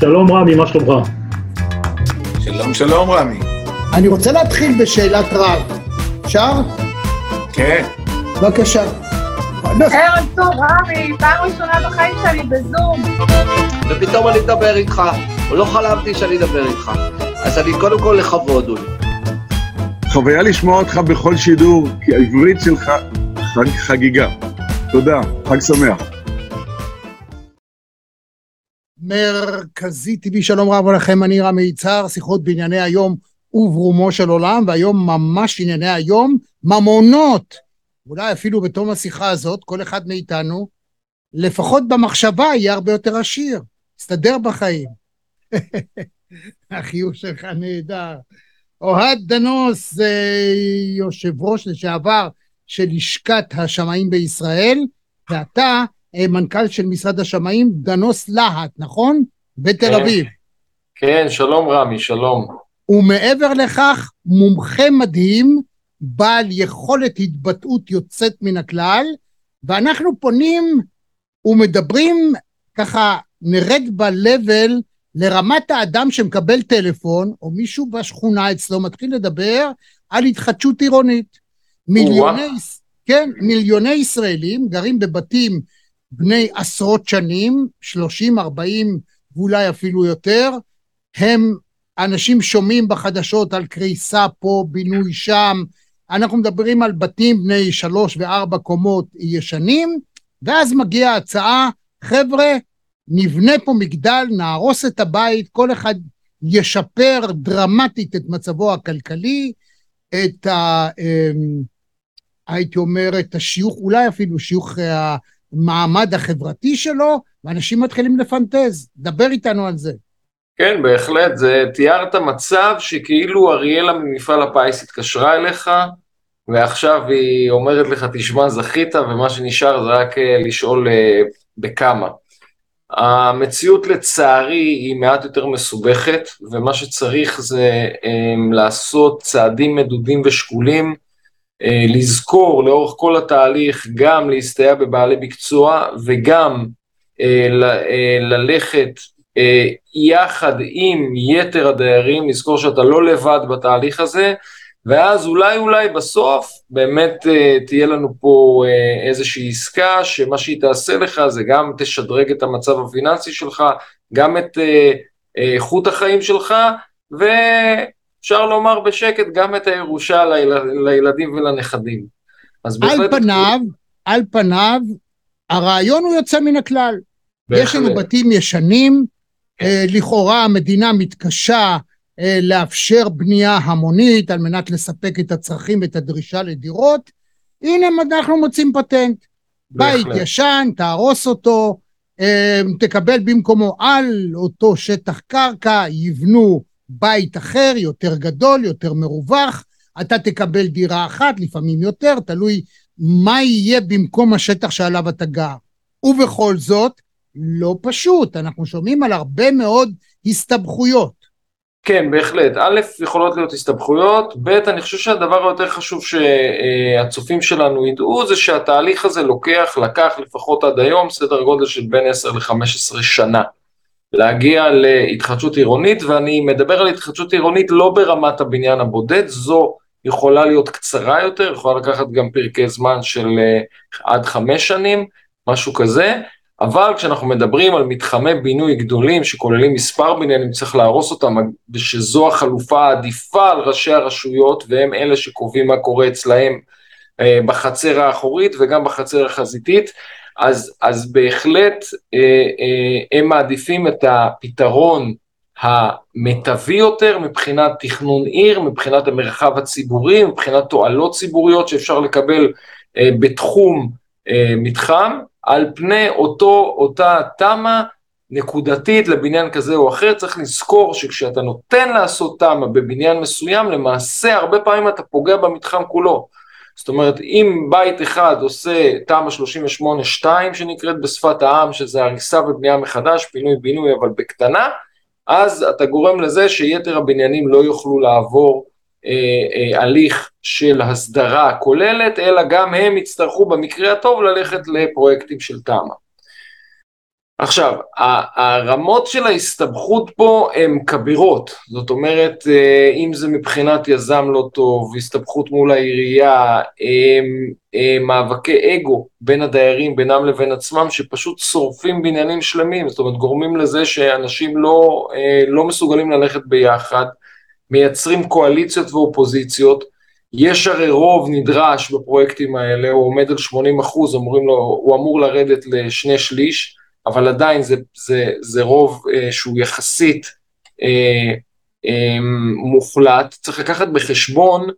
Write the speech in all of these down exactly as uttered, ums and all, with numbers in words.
שלום רמי, מה שלומך? שלום, שלום רמי. אני רוצה להתחיל בשאלת רב. אפשר? כן. בבקשה. ערב טוב רמי, פעם ראשונה בחיים שאני בזום. ופתאום אני אדבר איתך, לא חלמתי שאני אדבר איתך. אז אני קודם כל לכבוד הוא. חוויה לשמוע אותך בכל שידור, כי העברית שלך חגיגה. תודה, חג שמח. מרכזי טבעי, שלום רב לכם, אני רמי יצהר, שיחות בענייני היום וברומו של עולם, והיום ממש ענייני היום, ממונות. אולי אפילו בתום השיחה הזאת, כל אחד מאיתנו, לפחות במחשבה יהיה הרבה יותר עשיר, הסתדר בחיים. החיוך שלך נהדר. אוהד דנוס, יושב ראש לשעבר של לשכת השמאים בישראל, ואתה מנכ"ל של משרד השמאים, דנוס להט, נכון? בתל אביב. כן, שלום רמי, שלום. ומעבר לכך, מומחה מדהים, בעל יכולת התבטאות יוצאת מן הכלל, ואנחנו פונים ומדברים, ככה נרד בלבל, לרמת האדם שמקבל טלפון, או מישהו בשכונה אצלו מתחיל לדבר, על התחדשות עירונית. מיליוני, כן, מיליוני ישראלים גרים בבתים בני עשרות שנים, שלושים, ארבעים, ואולי אפילו יותר, הם אנשים שומעים בחדשות על קריסה פה, בינוי שם, אנחנו מדברים על בתים בני שלוש וארבע קומות ישנים, ואז מגיעה הצעה, חבר'ה, נבנה פה מגדל, נהרוס את הבית, כל אחד ישפר דרמטית את מצבו הכלכלי, את ה... הייתי אומר, את השיוך, אולי אפילו שיוך המעמד החברתי שלו, ואנשים מתחילים לפנטז, דבר איתנו על זה. כן, בהחלט, זה תיארת מצב שכאילו אריאלה ממפעל הפיס התקשרה אליך, ועכשיו היא אומרת לך, תשמע, זכית, ומה שנשאר זה רק לשאול בכמה. המציאות לצערי היא מעט יותר מסובכת, ומה שצריך זה um, לעשות צעדים מדודים ושקולים, uh, לזכור לאורך כל התהליך גם להסתייע בבעלי מקצוע, וגם uh, ל- uh, ללכת uh, יחד עם יתר הדיירים, לזכור שאתה לא לבד בתהליך הזה, ואז אולי אולי בסוף באמת אה, תהיה לנו פה אה, איזושהי עסקה, שמה שהיא תעשה לך זה גם תשדרג את המצב הפיננסי שלך, גם את אה, אה, איכות החיים שלך, ואפשר לומר בשקט גם את הירושה ליל... לילדים ולנכדים. אז על פניו, את... על פניו, הרעיון הוא יוצא מן הכלל. בהחלט. יש לנו בתים ישנים, אה, לכאורה המדינה מתקשה, לאפשר בנייה המונית על מנת לספק את הצרכים ואת הדרישה לדירות, הנה אנחנו מוצאים פטנט, בית ישן, תהרוס אותו, תקבל במקומו על אותו שטח קרקע, יבנו בית אחר, יותר גדול, יותר מרווח, אתה תקבל דירה אחת, לפעמים יותר, תלוי מה יהיה במקום השטח שעליו אתה גר. ובכל זאת, לא פשוט, אנחנו שומעים על הרבה מאוד הסתבכויות. כן, בהחלט. א', יכולות להיות הסתבכויות, ב', אני חושב שהדבר היותר חשוב שהצופים שלנו ידעו, זה שהתהליך הזה לוקח, לקח לפחות עד היום, סדר גודל של בין עשר עד חמש עשרה שנה, להגיע להתחדשות עירונית, ואני מדבר על התחדשות עירונית לא ברמת הבניין הבודד, זו יכולה להיות קצרה יותר, יכולה לקחת גם פרקי זמן של עד חמש שנים, משהו כזה, אבל כשאנחנו מדברים על מתחמי בינוי גדולים, שכוללים מספר בניינים, צריך להרוס אותם, שזו החלופה העדיפה על ראשי הרשויות, והם אלה שקובעים מה קורה אצלהם אה, בחצר האחורית, וגם בחצר החזיתית, אז, אז בהחלט אה, אה, הם מעדיפים את הפתרון המטבי יותר, מבחינת תכנון עיר, מבחינת המרחב הציבורי, מבחינת תועלות ציבוריות, שאפשר לקבל אה, בתחום אה, מתחם, על פני אותו, אותה תמה נקודתית לבניין כזה או אחר, צריך לזכור שכשאתה נותן לעשות תמה בבניין מסוים, למעשה הרבה פעמים אתה פוגע במתחם כולו. זאת אומרת, אם בית אחד עושה תמה שלושים ושמונה שתיים, שנקראת בשפת העם, שזה הריסה ובנייה מחדש, פינוי בינוי אבל בקטנה, אז אתה גורם לזה שיתר הבניינים לא יוכלו לעבור אה, אה, הליך של הסדרה כוללת, אלא גם הם יצטרכו במקרה הטוב ללכת לפרויקטים של תמה. עכשיו, הרמות של ההסתבכות פה הן כבירות, זאת אומרת, אם זה מבחינת יזם לא טוב, הסתבכות מול העירייה, מאבקי אגו בין הדיירים, בינם לבין עצמם, שפשוט שורפים בניינים שלמים, זאת אומרת, גורמים לזה שאנשים לא, לא מסוגלים ללכת ביחד, מייצרים קואליציות ואופוזיציות, יש הרי רוב נדרש בפרויקטים האלה, הוא עומד על שמונים אחוז, אומרים לו, הוא אמור לרדת לשני שליש, אבל עדיין זה, זה, זה רוב אה, שהוא יחסית אה, אה, מוחלט, צריך לקחת בחשבון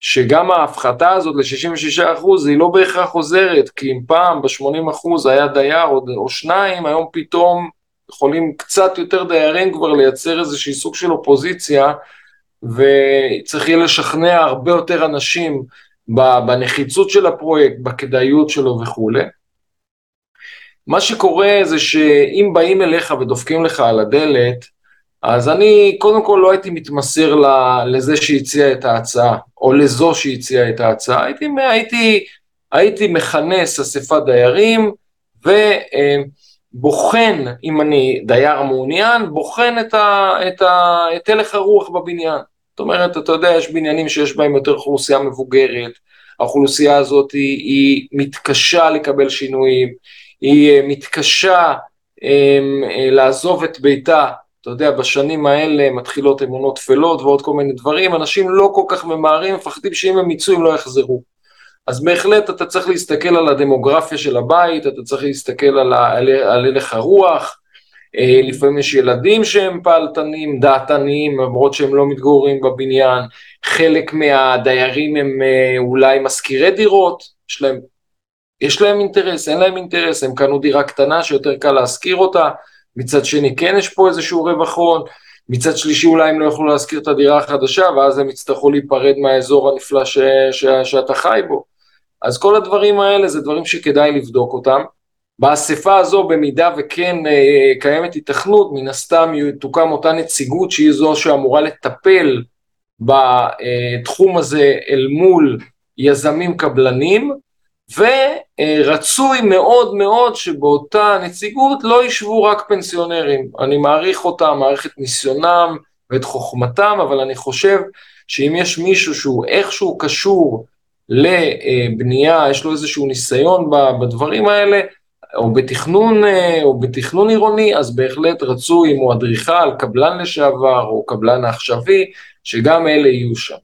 שגם ההפחתה הזאת ל-שישים ושישה אחוז היא לא בהכרח עוזרת, כי אם פעם ב-שמונים אחוז היה דייר או, או שניים, היום פתאום יכולים קצת יותר דיירים כבר לייצר איזושהי סוג של אופוזיציה, וצריך יהיה לשכנע הרבה יותר אנשים בנחיצות של הפרויקט, בכדאיות שלו וכו'. מה שקורה זה שאם באים אליך ודופקים לך על הדלת, אז אני קודם כל לא הייתי מתמסר לזה שהציע את ההצעה, או לזו שהציע את ההצעה, הייתי, הייתי, הייתי מכנס אספת דיירים, ובוחן, אם אני דייר מעוניין, בוחן את, ה, את, ה, את הלך הרוח בבניין. זאת אומרת, אתה יודע, יש בניינים שיש בהם יותר אוכלוסייה מבוגרת, האוכלוסייה הזאת היא, היא מתקשה לקבל שינויים, היא מתקשה לעזוב את ביתה, אתה יודע, בשנים האלה מתחילות אמונות תפלות ועוד כל מיני דברים, אנשים לא כל כך ממהרים, מפחדים שאם הם יצאו הם לא יחזרו. אז בהחלט אתה צריך להסתכל על הדמוגרפיה של הבית, אתה צריך להסתכל על הלך הרוח, לפעמים יש ילדים שהם פעלתנים, דעתניים, למרות שהם לא מתגוררים בבניין, חלק מהדיירים הם אולי מזכירי דירות, יש להם, יש להם אינטרס, אין להם אינטרס, הם קנו דירה קטנה שיותר קל להזכיר אותה, מצד שני כן יש פה איזשהו רווח הון, מצד שלישי אולי הם לא יוכלו להזכיר את הדירה החדשה, ואז הם יצטרכו להיפרד מהאזור הנפלא ש... ש... שאתה חי בו. אז כל הדברים האלה זה דברים שכדאי לבדוק אותם, באספה הזו במידה וכן קיימת התכנות, מן הסתם תוקם אותה נציגות שהיא זו שאמורה לטפל בתחום הזה אל מול יזמים קבלנים, ורצוי מאוד מאוד שבאותה נציגות לא ישבו רק פנסיונרים, אני מעריך אותם, מעריך את ניסיונם ואת חוכמתם, אבל אני חושב שאם יש מישהו שהוא איכשהו קשור לבנייה, יש לו איזשהו ניסיון בדברים האלה, או בתכנון, או בתכנון עירוני, אז בהחלט רצוי אם הוא אדריכל, קבלן לשעבר או קבלן העכשווי, שגם אלה יהיו שם.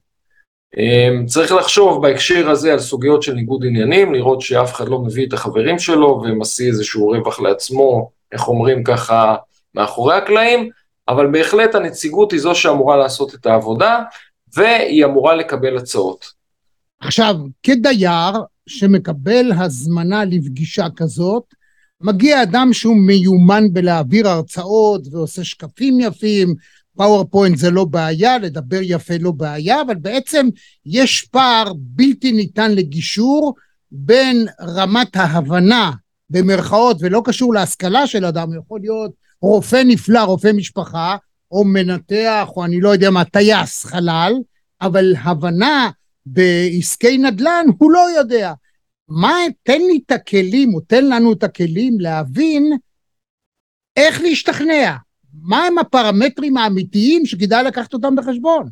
צריך לחשוב בהקשר הזה על סוגיות של ניגוד עניינים, לראות שאף אחד לא מביא את החברים שלו ומסיא איזשהו רווח לעצמו, איך אומרים ככה, מאחורי הקלעים, אבל בהחלט הנציגות היא זו שאמורה לעשות את העבודה, והיא אמורה לקבל הצעות. עכשיו, כדייר שמקבל הזמנה לפגישה כזאת, מגיע אדם שהוא מיומן בלהעביר הרצאות ועושה שקפים יפים, פאורפוינט זה לא בעיה, לדבר יפה לא בעיה, אבל בעצם יש פער בלתי ניתן לגישור בין רמת ההבנה במרכאות, ולא קשור להשכלה של אדם, יכול להיות רופא נפלא, רופא משפחה, או מנתח, או אני לא יודע מה, טייס, חלל, אבל הבנה בעסקי נדל"ן הוא לא יודע. מה, תן לי את הכלים, או תן לנו את הכלים להבין איך להשתכנע. מה הם הפרמטרים האמיתיים שכדאי לקחת אותם בחשבון?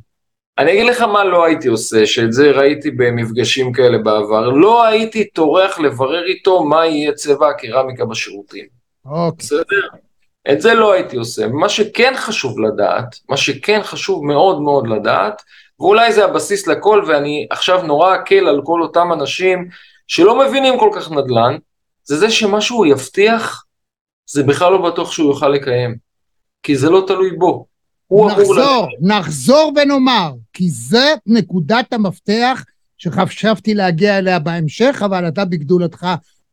אני אגיד לך מה לא הייתי עושה, שאת זה ראיתי במפגשים כאלה בעבר, לא הייתי טורח לברר איתו מה יהיה צבע הקרמיקה בשירותים. אוקיי. בסדר? את זה לא הייתי עושה. מה שכן חשוב לדעת, מה שכן חשוב מאוד מאוד לדעת, ואולי זה הבסיס לכל, ואני עכשיו נורא אקל על כל אותם אנשים שלא מבינים כל כך נדל"ן, זה זה שמשהו יבטיח, זה בכלל לא בטוח שהוא יוכל לקיים. כי זה לא תלוי בו. נחזור, נחזור ונאמר, כי זה נקודת המפתח שחשבתי להגיע אליה בהמשך, אבל אתה בגדולתך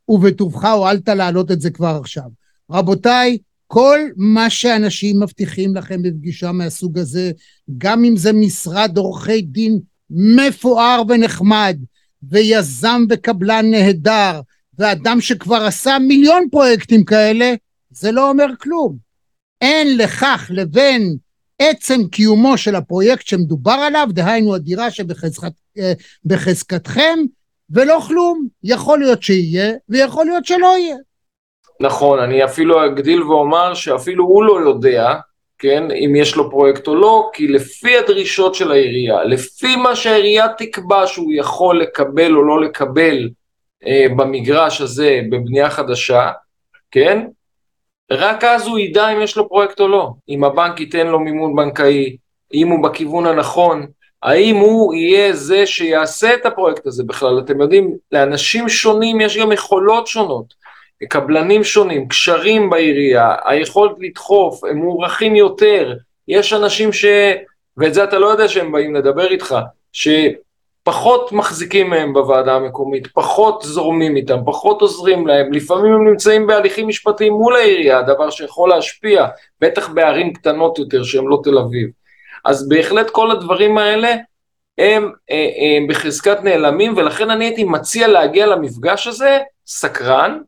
ובטובך הועלת להעלות את זה כבר עכשיו. רבותיי, כל מה שאנשים מבטיחים לכם בפגישה מהסוג הזה, גם אם זה משרד עורכי דין מפואר ונחמד, ויזם וקבלן נהדר, ואדם שכבר עשה מיליון פרויקטים כאלה, זה לא אומר כלום. אין לכך לבין עצם קיומו של הפרויקט שמדובר עליו, דהיינו הדירה שבחזקתכם, ולא כלום, יכול להיות שיהיה, ויכול להיות שלא יהיה. נכון, אני אפילו אגדיל ואומר שאפילו הוא לא יודע, כן, אם יש לו פרויקט או לא, כי לפי הדרישות של העירייה, לפי מה שהעירייה תקבע שהוא יכול לקבל או לא לקבל אה, במגרש הזה, בבנייה חדשה, כן, רק אז הוא ידע אם יש לו פרויקט או לא, אם הבנק ייתן לו מימון בנקאי, אם הוא בכיוון הנכון, האם הוא יהיה זה שיעשה את הפרויקט הזה בכלל. אתם יודעים, לאנשים שונים יש גם יכולות שונות, קבלנים שונים, קשרים בעירייה, היכולת לדחוף, הם מורחים יותר, יש אנשים ש... ואת זה אתה לא יודע שהם באים לדבר איתך, שפחות מחזיקים מהם בוועדה המקומית, פחות זורמים איתם, פחות עוזרים להם, לפעמים הם נמצאים בהליכים משפטיים מול העירייה, דבר שיכול להשפיע, בטח בערים קטנות יותר שהם לא תל אביב. אז בהחלט כל הדברים האלה הם, הם, הם בחזקת נעלמים, ולכן אני הייתי מציע להגיע למפגש הזה סקרן,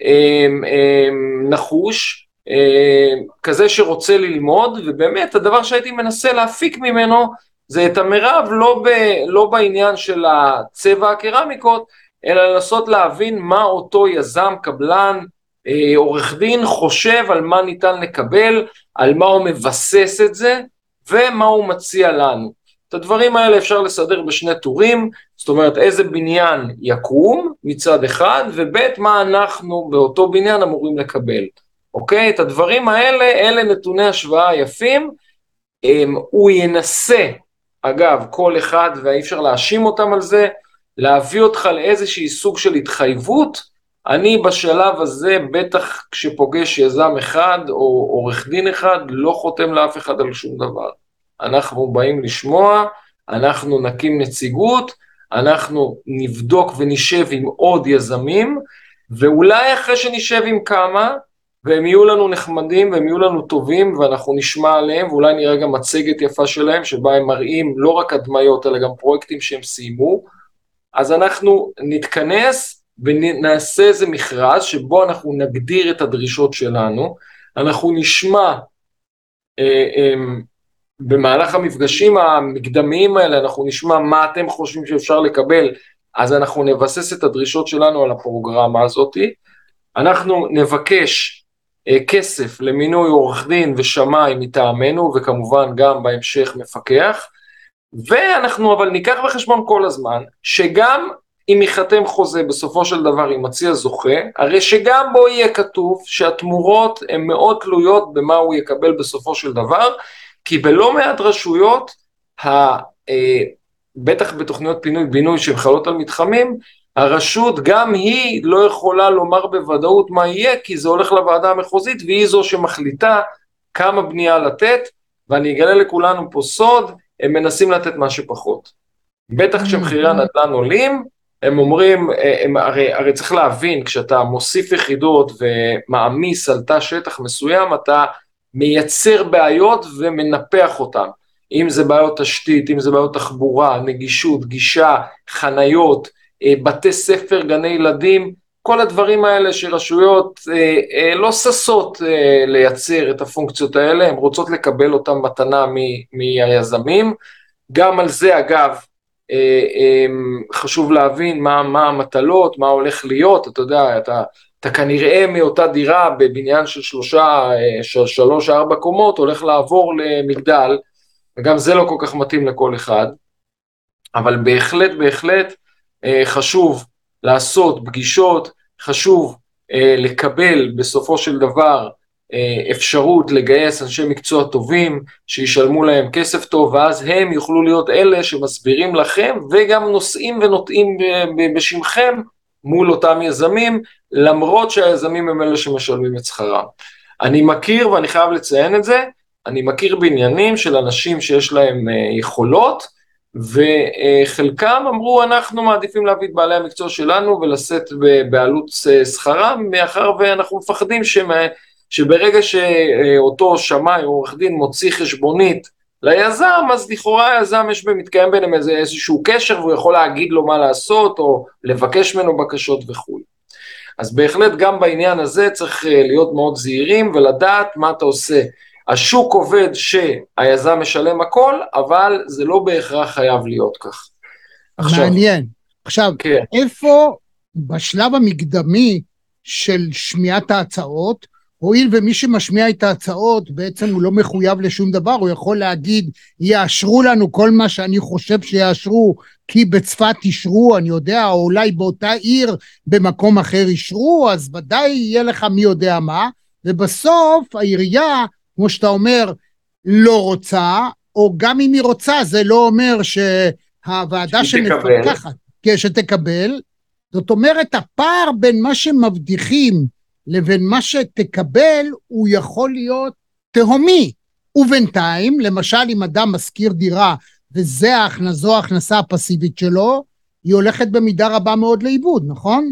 הם, הם, נחוש, הם, כזה שרוצה ללמוד, ובאמת הדבר שהייתי מנסה להפיק ממנו זה את המרב, לא, ב, לא בעניין של הצבע הקרמיקות, אלא לנסות להבין מה אותו יזם, קבלן, עורך דין חושב על מה ניתן לקבל, על מה הוא מבסס את זה, ומה הוא מציע לנו. את הדברים האלה אפשר לסדר בשני טורים, זאת אומרת איזה בניין יקום מצד אחד, ובית מה אנחנו באותו בניין אמורים לקבל. אוקיי? את הדברים האלה, אלה נתוני השוואה יפים, הם, הוא ינסה, אגב, כל אחד, ואי אפשר להאשים אותם על זה, להביא אותך לאיזושהי סוג של התחייבות. אני בשלב הזה, בטח כשפוגש יזם אחד או עורך דין אחד, לא חותם לאף אחד על שום דבר. אנחנו באים לשמוע, אנחנו נקים נציגות, אנחנו נבדוק ונשב עם עוד יזמים, ואולי אחרי שנשב עם כמה, והם יהיו לנו נחמדים, והם יהיו לנו טובים, ואנחנו נשמע עליהם, ואולי נראה גם מצגת יפה שלהם, שבה הם מראים לא רק הדמיות, אלא גם פרויקטים שהם סיימו, אז אנחנו נתכנס, ונעשה איזה מכרז, שבו אנחנו נגדיר את הדרישות שלנו, אנחנו נשמע, אה, אה, במהלך המפגשים המקדמיים האלה, אנחנו נשמע מה אתם חושבים שאפשר לקבל, אז אנחנו נבסס את הדרישות שלנו על הפרוגרמה הזאת, אנחנו נבקש אה, כסף למינוי עורך דין ושמאי מטעמנו, וכמובן גם בהמשך מפקח, ואנחנו אבל ניקח בחשבון כל הזמן, שגם אם ייחתם חוזה, בסופו של דבר, אם מציע זוכה, הרי שגם בו יהיה כתוב שהתמורות הן מאוד תלויות במה הוא יקבל בסופו של דבר, כי בלא מעט רשויות, בטח בתוכניות פינוי-בינוי שמחלות על מתחמים, הרשות גם היא לא יכולה לומר בוודאות מה יהיה, כי זה הולך לוועדה המחוזית, והיא זו שמחליטה כמה בנייה לתת, ואני אגלה לכולנו פה סוד, הם מנסים לתת מה שפחות. בטח כשמחירי הנדל"ן עולים, הם אומרים, הם, הרי, הרי צריך להבין, כשאתה מוסיף יחידות ומעמיס על תא שטח מסוים, אתה מייצר בעיות ומנפח אותן. אם זה בעיות תשתית, אם זה בעיות תחבורה, נגישות, גישה, חניות, בתי ספר, גני ילדים, כל הדברים האלה שרשויות לא ססות לייצר את הפונקציות האלה, הן רוצות לקבל אותן מתנה מהיזמים. גם על זה אגב, חשוב להבין מה, מה המטלות, מה הולך להיות, אתה יודע, אתה, אתה כנראה מאותה דירה בבניין של שלושה, של שלוש, ארבע קומות, הולך לעבור למגדל, וגם זה לא כל כך מתאים לכל אחד, אבל בהחלט, בהחלט חשוב לעשות פגישות, חשוב לקבל בסופו של דבר אפשרות לגייס אנשי מקצוע טובים שישלמו להם כסף טוב, ואז הם יוכלו להיות אלה שמסבירים לכם וגם נוסעים ונוטעים בשמכם מול אותם יזמים, למרות שהיזמים הם אלה שמשלמים את שכרם. אני מכיר, ואני חייב לציין את זה, אני מכיר בעניינים של אנשים שיש להם יכולות, וחלקם אמרו אנחנו מעדיפים להביא את בעלי המקצוע שלנו ולשאת בעלות שכרם, מאחר ואנחנו מפחדים שהם שברגע שאותו שמאי או עורך דין מוציא חשבונית ליזם, אז לכאורה היזם יש במתקיים ביניהם איזשהו קשר, והוא יכול להגיד לו מה לעשות, או לבקש ממנו בקשות וכו'. אז בהחלט גם בעניין הזה צריך להיות מאוד זהירים, ולדעת מה אתה עושה. השוק עובד שהיזם משלם הכל, אבל זה לא בהכרח חייב להיות כך. עכשיו, מעניין. עכשיו, כן. איפה בשלב המקדמי, של שמיעת ההצעות, הואיל ומי שמשמיע את ההצעות, בעצם הוא לא מחויב לשום דבר, הוא יכול להגיד, יאשרו לנו כל מה שאני חושב שיאשרו, כי בצפת ישרו, אני יודע, או אולי באותה עיר, במקום אחר ישרו, אז ודאי יהיה לך מי יודע מה, ובסוף העירייה, כמו שאתה אומר, לא רוצה, או גם אם היא רוצה, זה לא אומר שהוועדה שמפקחת, שתקבל, זאת אומרת, הפער בין מה שמבדיחים, לבין מה שתקבל, הוא יכול להיות תהומי, ובינתיים, למשל, אם אדם משכיר דירה, וזה ההכנסה, ההכנסה הפסיבית שלו, היא הולכת במידה רבה מאוד לאיבוד, נכון?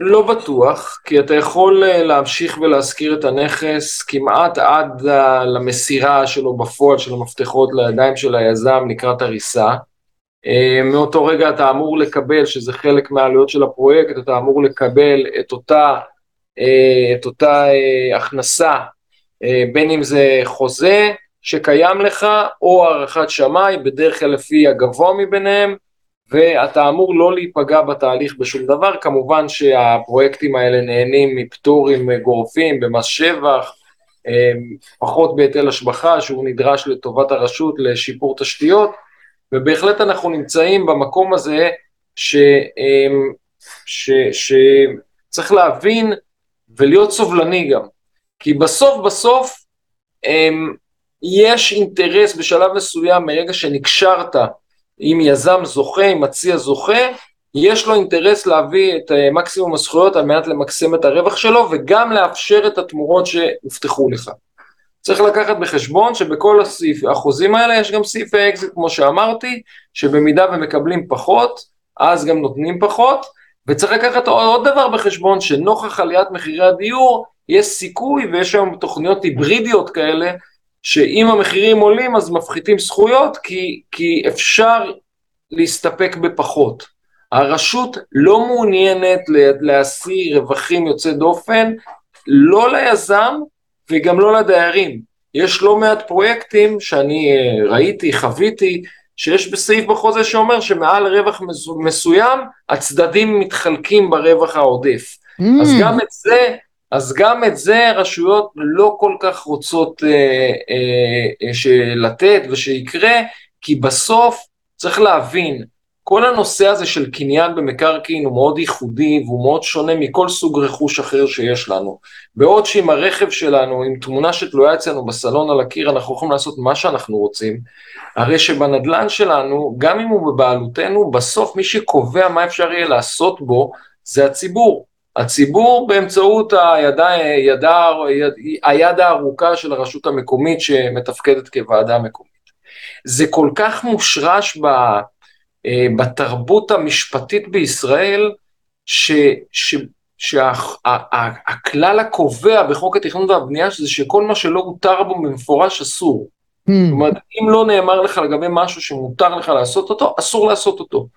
לא בטוח, כי אתה יכול להמשיך ולהזכיר את הנכס, כמעט עד למסירה שלו בפועל, של המפתחות לידיים של היזם, לקראת הריסה, מאותו רגע אתה אמור לקבל, שזה חלק מהעלויות של הפרויקט, אתה אמור לקבל את אותה, את אותה הכנסה, בין אם זה חוזה שקיים לך, או הערכת שמאי, בדרך כלל לפי הגבוה מביניהם, ואתה אמור לא להיפגע בתהליך בשום דבר, כמובן שהפרויקטים האלה נהנים מפטורים גורפים, במס שבח, פחות בהיטל השבחה, שהוא נדרש לטובת הרשות לשיפור תשתיות, ובהחלט אנחנו נמצאים במקום הזה ש, ש, ש, צריך להבין ולהיות סובלני גם. כי בסוף בסוף יש אינטרס בשלב מסוים מרגע שנקשרת עם יזם זוכה, עם מציע זוכה, יש לו אינטרס להביא את מקסימום הזכויות על מנת למקסם את הרווח שלו וגם לאפשר את התמורות שהובטחו לך. צריך לקחת בחשבון שבכל הסעיף, החוזים האלה יש גם סעיף האקזיט, כמו שאמרתי, שבמידה ומקבלים פחות, אז גם נותנים פחות, וצריך לקחת עוד דבר בחשבון, שנוכח עליית מחירי הדיור, יש סיכוי ויש היום תוכניות היברידיות כאלה, שאם המחירים עולים אז מפחיתים זכויות, כי, כי אפשר להסתפק בפחות. הרשות לא מעוניינת להשיא רווחים יוצא דופן, לא ליזם, וגם לא לדיירים. יש לא מעט פרויקטים שאני ראיתי, חוויתי, שיש בסעיף בחוזה שאומר שמעל רווח מסוים, הצדדים מתחלקים ברווח העודף. Mm. אז גם את זה, אז גם את זה הרשויות לא כל כך רוצות אה, אה, אה, שלתת ושיקרה, כי בסוף צריך להבין, כל הנושא הזה של קניין במקרקעין הוא מאוד ייחודי, והוא מאוד שונה מכל סוג רכוש אחר שיש לנו. בעוד שעם הרכב שלנו, עם תמונה שתלויה אצלנו בסלון על הקיר, אנחנו יכולים לעשות מה שאנחנו רוצים. הרי שבנדלן שלנו, גם אם הוא בבעלותנו, בסוף מי שקובע מה אפשר יהיה לעשות בו, זה הציבור. הציבור באמצעות הידה, ידה, יד, היד הארוכה של הרשות המקומית, שמתפקדת כוועדה המקומית. זה כל כך מושרש ב... בתרבות המשפטית בישראל, שהכלל הקובע בחוק התכנון והבנייה, שזה שכל מה שלא הותר בו במפורש אסור. זאת אומרת, אם לא נאמר לך לגבי משהו שמותר לך לעשות אותו, אסור לעשות אותו.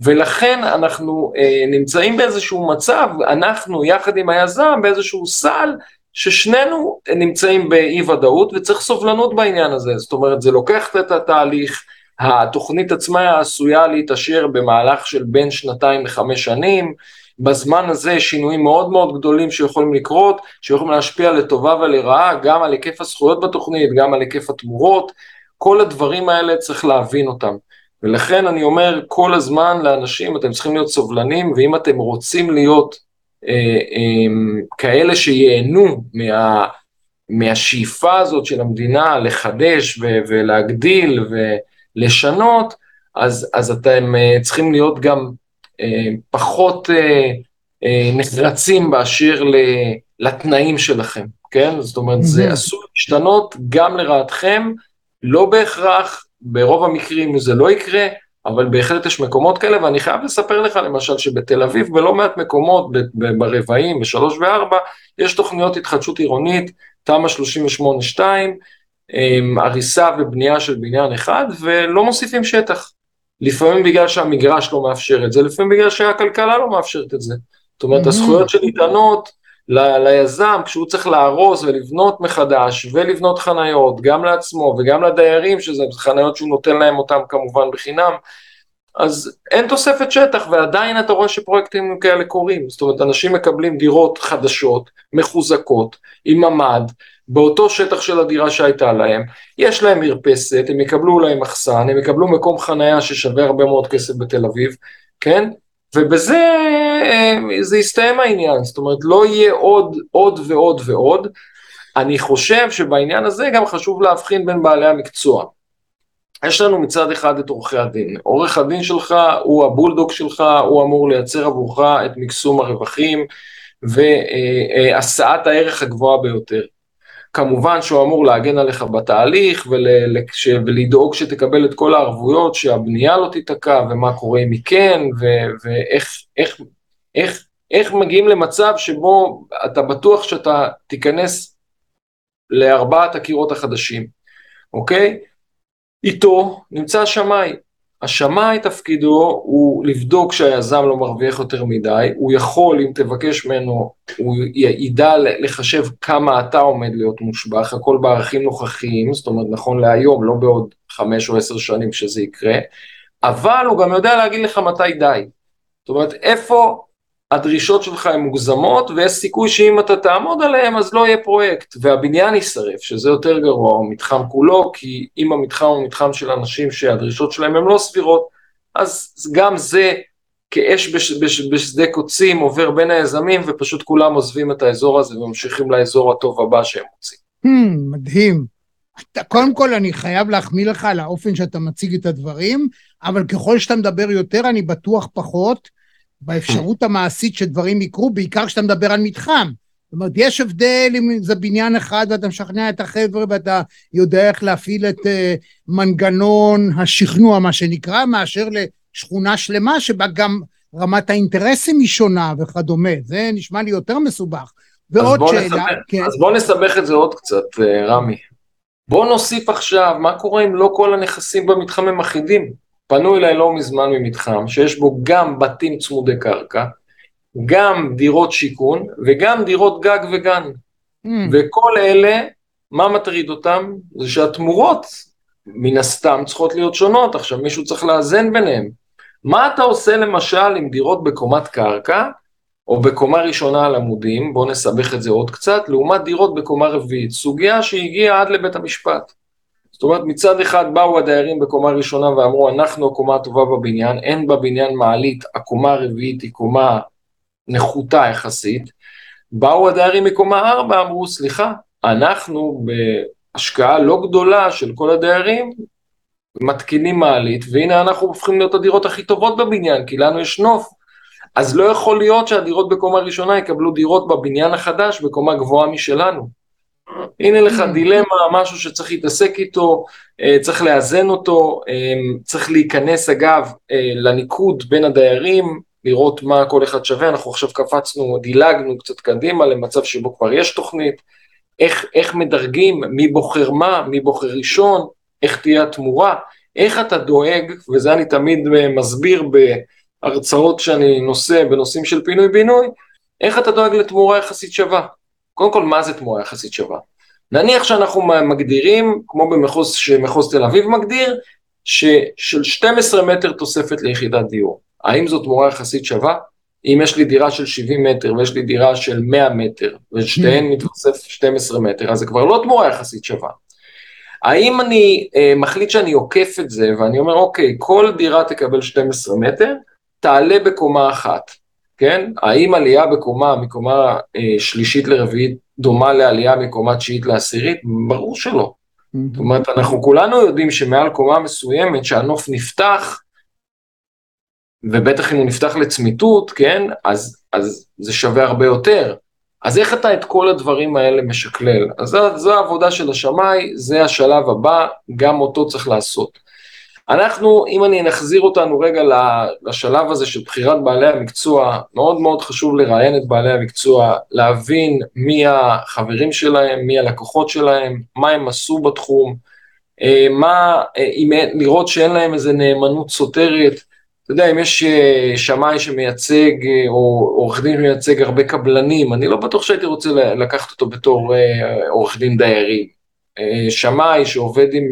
ולכן אנחנו נמצאים באיזשהו מצב, אנחנו יחד עם היזם, באיזשהו סל, ששנינו נמצאים באי ודאות, וצריך סובלנות בעניין הזה. זאת אומרת, זה לוקח את התהליך, התוכנית עצמה עשויה להתאשר במהלך של בין שנתיים לחמש שנים, בזמן הזה שינויים מאוד מאוד גדולים שיכולים לקרות, שיכולים להשפיע לטובה ולרעה, גם על היקף הזכויות בתוכנית, גם על היקף התמורות, כל הדברים האלה צריך להבין אותם, ולכן אני אומר כל הזמן לאנשים, אתם צריכים להיות סובלנים, ואם אתם רוצים להיות אה, אה, כאלה שיהנו מה, מהשאיפה הזאת של המדינה, לחדש ו- ולהגדיל ו... לשנות, אז, אז אתם uh, צריכים להיות גם uh, פחות uh, uh, נחרצים באשר לתנאים שלכם, כן? זאת אומרת, mm-hmm. זה עשוי להשתנות גם לרעתכם, לא בהכרח, ברוב המקרים זה לא יקרה, אבל בהחלט יש מקומות כאלה, ואני חייב לספר לך למשל שבתל אביב, בלא מעט מקומות, ב- ב- ברבעים, בשלוש וארבע, יש תוכניות התחדשות עירונית, תמ"א שלושים ושמונה שתיים, הריסה ובנייה של בניין אחד, ולא מוסיפים שטח. לפעמים בגלל שהמגרש לא מאפשר את זה, לפעמים בגלל שהכלכלה לא מאפשרת את זה. זאת אומרת, הזכויות שניתנות ליזם, כשהוא צריך להרוס ולבנות מחדש, ולבנות חניות, גם לעצמו וגם לדיירים, שזה חניות שהוא נותן להם אותם כמובן בחינם, אז אין תוספת שטח, ועדיין אתה רואה שפרויקטים כאלה קורים, זאת אומרת, אנשים מקבלים דירות חדשות, מחוזקות, עם ממ"ד, באותו שטח של הדירה שהייתה להם, יש להם מרפסת, הם יקבלו להם מחסן, הם יקבלו מקום חניה ששווה הרבה מאוד כסף בתל אביב, כן? ובזה זה יסתיים העניין, זאת אומרת, לא יהיה עוד, עוד ועוד ועוד. אני חושב שבעניין הזה גם חשוב להבחין בין בעלי המקצוע. יש לנו מצד אחד את עורכי הדין. עורך הדין שלך הוא הבולדוג שלך, הוא אמור לייצר עבורך את מקסום הרווחים והשאת הערך הגבוהה ביותר. כמובן שהוא אמור להגן עליך בתהליך ולדאוג שתקבל את כל הערבויות, שהבנייה לא תיתקע ומה קורה מכן ואיך איך איך איך מגיעים למצב שבו אתה בטוח שאתה תיכנס לארבעת הקירות החדשים. אוקיי? איתו נמצא השמאי. השמאי תפקידו הוא לבדוק שהיזם לא מרוויח יותר מדי, הוא יכול, אם תבקש ממנו, הוא ידע לחשב כמה אתה עומד להיות מושבח, הכל בערכים נוכחיים, זאת אומרת נכון להיום, לא בעוד חמש או עשר שנים שזה יקרה, אבל הוא גם יודע להגיד לך מתי די, זאת אומרת איפה הדרישות שלך הן מוגזמות, ויש סיכוי שאם אתה תעמוד עליהן, אז לא יהיה פרויקט, והבניין יישרף, שזה יותר גרוע, או מתחם כולו, כי אם המתחם הוא מתחם של אנשים שהדרישות שלהם הן לא סבירות, אז גם זה, כאש בש, בש, בשדה קוצים, עובר בין היזמים, ופשוט כולם עוזבים את האזור הזה, וממשיכים לאזור הטוב הבא שהם רוצים. Hmm, מדהים. אתה, קודם כל אני חייב להחמיא לך על האופן שאתה מציג את הדברים, אבל ככל שאתה מדבר יותר, אני בטוח פחות, באפשרות המעשית שדברים יקרו, בעיקר כשאתה מדבר על מתחם. זאת אומרת, יש הבדל אם זה בניין אחד, ואתה משכנע את החבר'ה, ואתה יודע איך להפעיל את uh, מנגנון השכנוע, מה שנקרא, מאשר לשכונה שלמה, שבה גם רמת האינטרסים היא שונה וכדומה. זה נשמע לי יותר מסובך. ועוד אז שאלה... נסבך, כן. אז בוא נסבך את זה עוד קצת, רמי. בוא נוסיף עכשיו, מה קורה אם לא כל הנכסים במתחם הם אחידים? פנו אליי לא מזמן ממתחם, שיש בו גם בתים צמודי קרקע, גם דירות שיקון, וגם דירות גג וגן. Mm. וכל אלה, מה מטריד אותם? זה שהתמורות מן הסתם צריכות להיות שונות, עכשיו מישהו צריך לאזן ביניהם. מה אתה עושה למשל עם דירות בקומת קרקע, או בקומה ראשונה על עמודים, בואו נסבך את זה עוד קצת, לעומת דירות בקומה רביעית, סוגיה שהגיעה עד לבית המשפט. זאת אומרת, מצד אחד באו הדיירים בקומה ראשונה ואמרו, אנחנו הקומה הטובה בבניין, אין בבניין מעלית, הקומה הרביעית היא קומה נחותה יחסית, באו הדיירים מקומה ארבע, אמרו, סליחה, אנחנו בהשקעה לא גדולה של כל הדיירים, מתקינים מעלית, והנה אנחנו הופכים להיות הדירות הכי טובות בבניין, כי לנו יש נוף, אז לא יכול להיות שהדירות בקומה ראשונה יקבלו דירות בבניין החדש, בקומה גבוהה משלנו. הנה לך דילמה, משהו שצריך להתעסק איתו, צריך לאזן אותו, צריך להיכנס אגב לניקוד בין הדיירים, לראות מה כל אחד שווה, אנחנו עכשיו קפצנו, דילגנו קצת קדימה למצב שבו כבר יש תוכנית, איך, איך מדרגים, מי בוחר מה, מי בוחר ראשון, איך תהיה התמורה, איך אתה דואג, וזה אני תמיד מסביר בהרצאות שאני נושא בנושאים של פינוי-בינוי, איך אתה דואג לתמורה יחסית שווה. קודם כל, מה זה תמורה יחסית שווה? נניח שאנחנו מגדירים, כמו במחוז, שמחוז תל אביב מגדיר, של שנים עשר מטר תוספת ליחידת דיור. האם זו תמורה יחסית שווה? אם יש לי דירה של שבעים מטר, ויש לי דירה של מאה מטר, ושתיהן מתווסף שנים עשר מטר, אז זה כבר לא תמורה יחסית שווה. האם אני אה, מחליט שאני עוקף את זה, ואני אומר, אוקיי, כל דירה תקבל שנים עשר מטר, תעלה בקומה אחת. כן? האם עלייה בקומה, מקומה אה, שלישית לרביעית, דומה לעלייה מקומה תשיעית לעשירית? ברור שלא. Mm-hmm. זאת אומרת, אנחנו כולנו יודעים שמעל קומה מסוימת, שהנוף נפתח, ובטח אם הוא נפתח לצמיתות, כן? אז, אז זה שווה הרבה יותר. אז איך אתה את כל הדברים האלה משקלל? אז זו, זו העבודה של השמאי, זה השלב הבא, גם אותו צריך לעשות. אנחנו, אם אני נחזיר אותנו רגע לשלב הזה של בחירת בעלי המקצוע, מאוד מאוד חשוב לראיין את בעלי המקצוע, להבין מי החברים שלהם, מי הלקוחות שלהם, מה הם עשו בתחום, מה, אם, לראות שאין להם איזה נאמנות סותרת. אתה יודע, אם יש שמאי שמייצג, או עורך דין שמייצג הרבה קבלנים, אני לא בטוח שהייתי רוצה לקחת אותו בתור עורך דין דיירים. שמאי שעובד עם...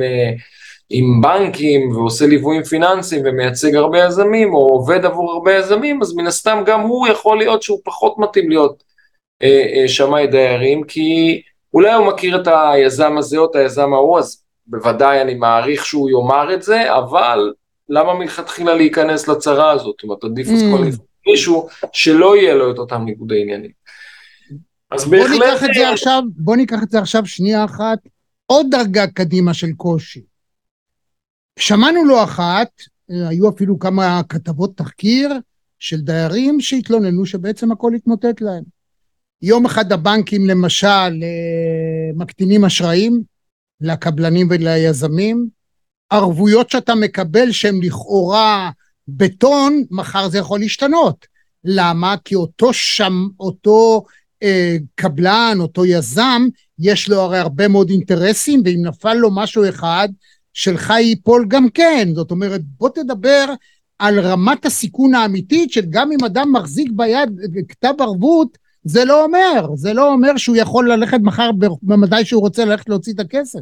עם בנקים ועושה ליוויים פיננסיים ומייצג הרבה יזמים או עובד עבור הרבה יזמים, אז מן הסתם גם הוא יכול להיות שהוא פחות מתאים להיות אה, אה, שמאי דיירים, כי אולי הוא מכיר את היזם הזה או את היזם ההוא, אז בוודאי אני מעריך שהוא יאמר את זה, אבל למה מלכתחילה להיכנס לצרה הזאת? אם אתה עדיף אז כבר מישהו שלא יהיה לו את אותם ניגודי עניינים. אז בהחלט... בוא ניקח את זה עכשיו, בוא ניקח את זה עכשיו שנייה אחת, עוד דרגה קדימה של קושי. שמענו לו אחת, היו אפילו כמה כתבות תחקיר של דיירים שהתלוננו שבעצם הכל התמוטט להם. יום אחד הבנקים למשל מקטינים אשראים לקבלנים וליזמים, ערבויות שאתה מקבל שהם לכאורה בטון, מחר זה יכול להשתנות. למה? כי אותו שם, אותו אה, קבלן, אותו יזם, יש לו הרי הרבה מאוד אינטרסים, ואם נפל לו משהו אחד, שלך ייפול גם כן. זאת אומרת, בוא תדבר על רמת הסיכון האמיתית, שגם אם אדם מחזיק ביד כתב ערבות, זה לא אומר, זה לא אומר שהוא יכול ללכת מחר במדי שהוא רוצה ללכת להוציא את הכסף.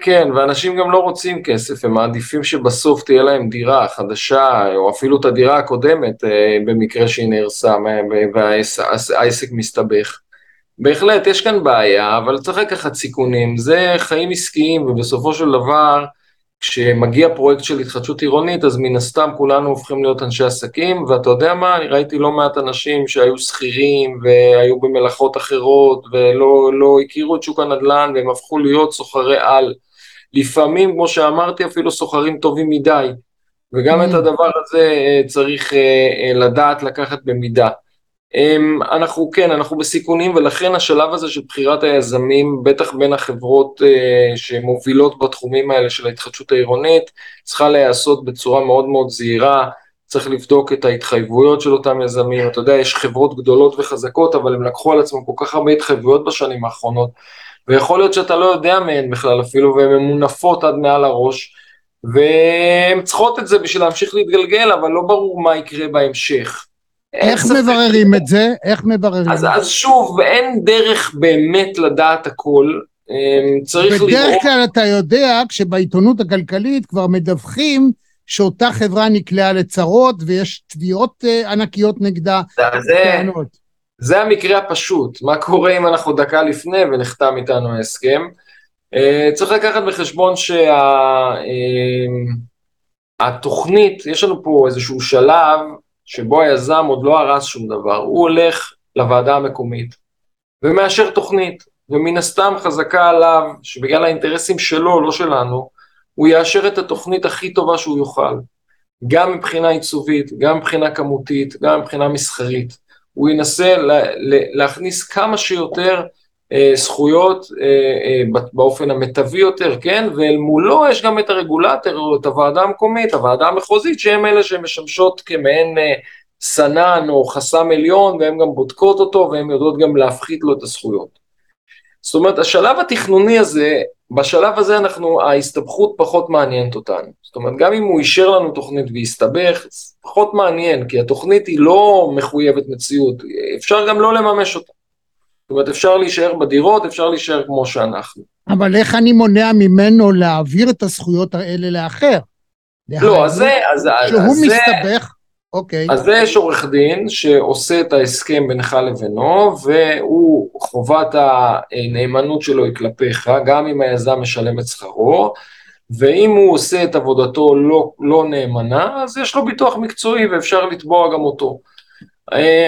כן, ואנשים גם לא רוצים כסף, הם מעדיפים שבסוף תהיה להם דירה חדשה, או אפילו את הדירה הקודמת, במקרה שהיא נהרסה, והעסק מסתבך. בהחלט, יש כאן בעיה, אבל צריך לקחת סיכונים, זה חיים עסקיים, ובסופו של דבר, כשמגיע פרויקט של התחדשות עירונית, אז מן הסתם כולנו הופכים להיות אנשי עסקים, ואתה יודע מה, אני ראיתי לא מעט אנשים שהיו שכירים, והיו במלאכות אחרות, ולא לא הכירו את שוק הנדל"ן, והם הפכו להיות סוחרי על. לפעמים, כמו שאמרתי, אפילו סוחרים טובים מדי, וגם את הדבר הזה צריך לדעת לקחת במידה. אנחנו, כן, אנחנו בסיכונים, ולכן השלב הזה של בחירת היזמים, בטח בין החברות שמובילות בתחומים האלה של ההתחדשות העירונית, צריכה להיעשות בצורה מאוד מאוד זהירה, צריך לבדוק את ההתחייבויות של אותם יזמים, אתה יודע, יש חברות גדולות וחזקות, אבל הם לקחו על עצמם כל כך הרבה התחייבויות בשנים האחרונות, ויכול להיות שאתה לא יודע מהן בכלל אפילו, והן ממונפות עד מעל הראש, והן צריכות את זה בשביל להמשיך להתגלגל, אבל לא ברור מה יקרה בהמשך. איך מבררים את זה? איך מבררים? אז שוב, אין דרך באמת לדעת הכל, צריך לראות... בדרך כלל אתה יודע, כשבעיתונות הכלכלית כבר מדווחים, שאותה חברה נקלעה לצרות, ויש תביעות ענקיות נגדה. זה... זה המקרה הפשוט, מה קורה אם אנחנו דקה לפני ונחתם איתנו ההסכם. צריך לקחת בחשבון שהתוכנית, יש לנו פה איזשהו שלב שבו היזם עוד לא הרס שום דבר, הוא הולך לוועדה המקומית ומאשר תוכנית, ומן הסתם חזקה עליו שבגלל האינטרסים שלו, לא שלנו, הוא יאשר את התוכנית הכי טובה שהוא יוכל, גם מבחינה עיצובית, גם מבחינה כמותית, גם מבחינה מסחרית. הוא ינסה להכניס כמה שיותר זכויות באופן המטבי יותר, כן? ואל מולו יש גם את הרגולטור, את הוועדה המקומית, הוועדה המחוזית, שהם אלה שמשמשות כמעין סנן או חסם עליון, והם גם בודקות אותו, והם יודעות גם להפחית לו את הזכויות. זאת אומרת, השלב התכנוני הזה, בשלב הזה אנחנו, ההסתבכות פחות מעניינת אותנו. זאת אומרת, גם אם הוא אישר לנו תוכנית והסתבך, פחות מעניין, כי התוכנית היא לא מחויבת מציאות, אפשר גם לא לממש אותה. זאת אומרת, אפשר להישאר בדירות, אפשר להישאר כמו שאנחנו. אבל איך אני מונע ממנו להעביר את הזכויות האלה לאחר? לא, אז זה... שהוא מסתבך, אוקיי. אז יש עורך דין שעושה את ההסכם בינך לבינו, והוא חובת הנאמנות שלו היא כלפיך, גם אם היזם משלם את שכרו, ואם הוא עושה את עבודתו לא, לא נאמנה, אז יש לו ביטוח מקצועי ואפשר לתבוע גם אותו.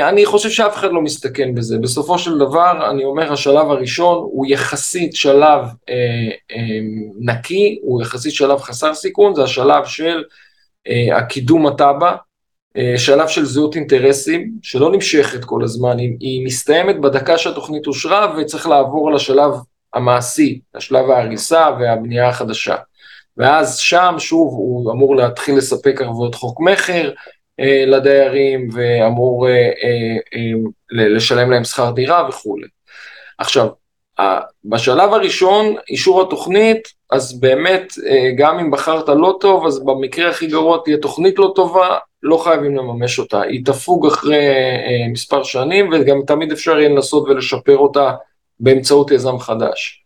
אני חושב שאף אחד לא מסתכן בזה. בסופו של דבר, אני אומר, השלב הראשון הוא יחסית שלב אה, אה, נקי, הוא יחסית שלב חסר סיכון, זה השלב של אה, הקידום הטבע, אה, שלב של זהות אינטרסים, שלא נמשכת כל הזמן, היא, היא מסתיימת בדקה שהתוכנית הושרה, וצריך לעבור לשלב המעשי, לשלב ההריסה והבנייה החדשה. ואז שם, שוב, הוא אמור להתחיל לספק ערבויות חוק מחר, לדיירים, ואמור לשלם להם שכר דירה וכו'. עכשיו, בשלב הראשון, אישור התוכנית, אז באמת, גם אם בחרת לא טוב, אז במקרה הכי גרוע תהיה תוכנית לא טובה, לא חייבים לממש אותה. היא תפוג אחרי מספר שנים, וגם תמיד אפשר יהיה לנסות ולשפר אותה באמצעות יזם חדש.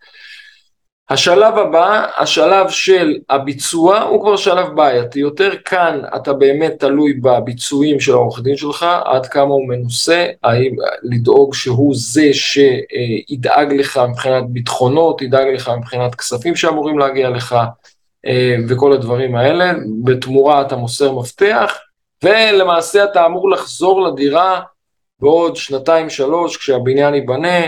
השלב הבא, השלב של הביצוע, הוא כבר שלב בעייתי, יותר כאן אתה באמת תלוי בביצועים של העורך דין שלך, עד כמה הוא מנוסה, האם לדאוג שהוא זה שידאג לך מבחינת ביטחונות, ידאג לך מבחינת כספים שאמורים להגיע לך, וכל הדברים האלה, בתמורה אתה מוסר מפתח, ולמעשה אתה אמור לחזור לדירה בעוד שנתיים שלוש, כשהבניין ייבנה,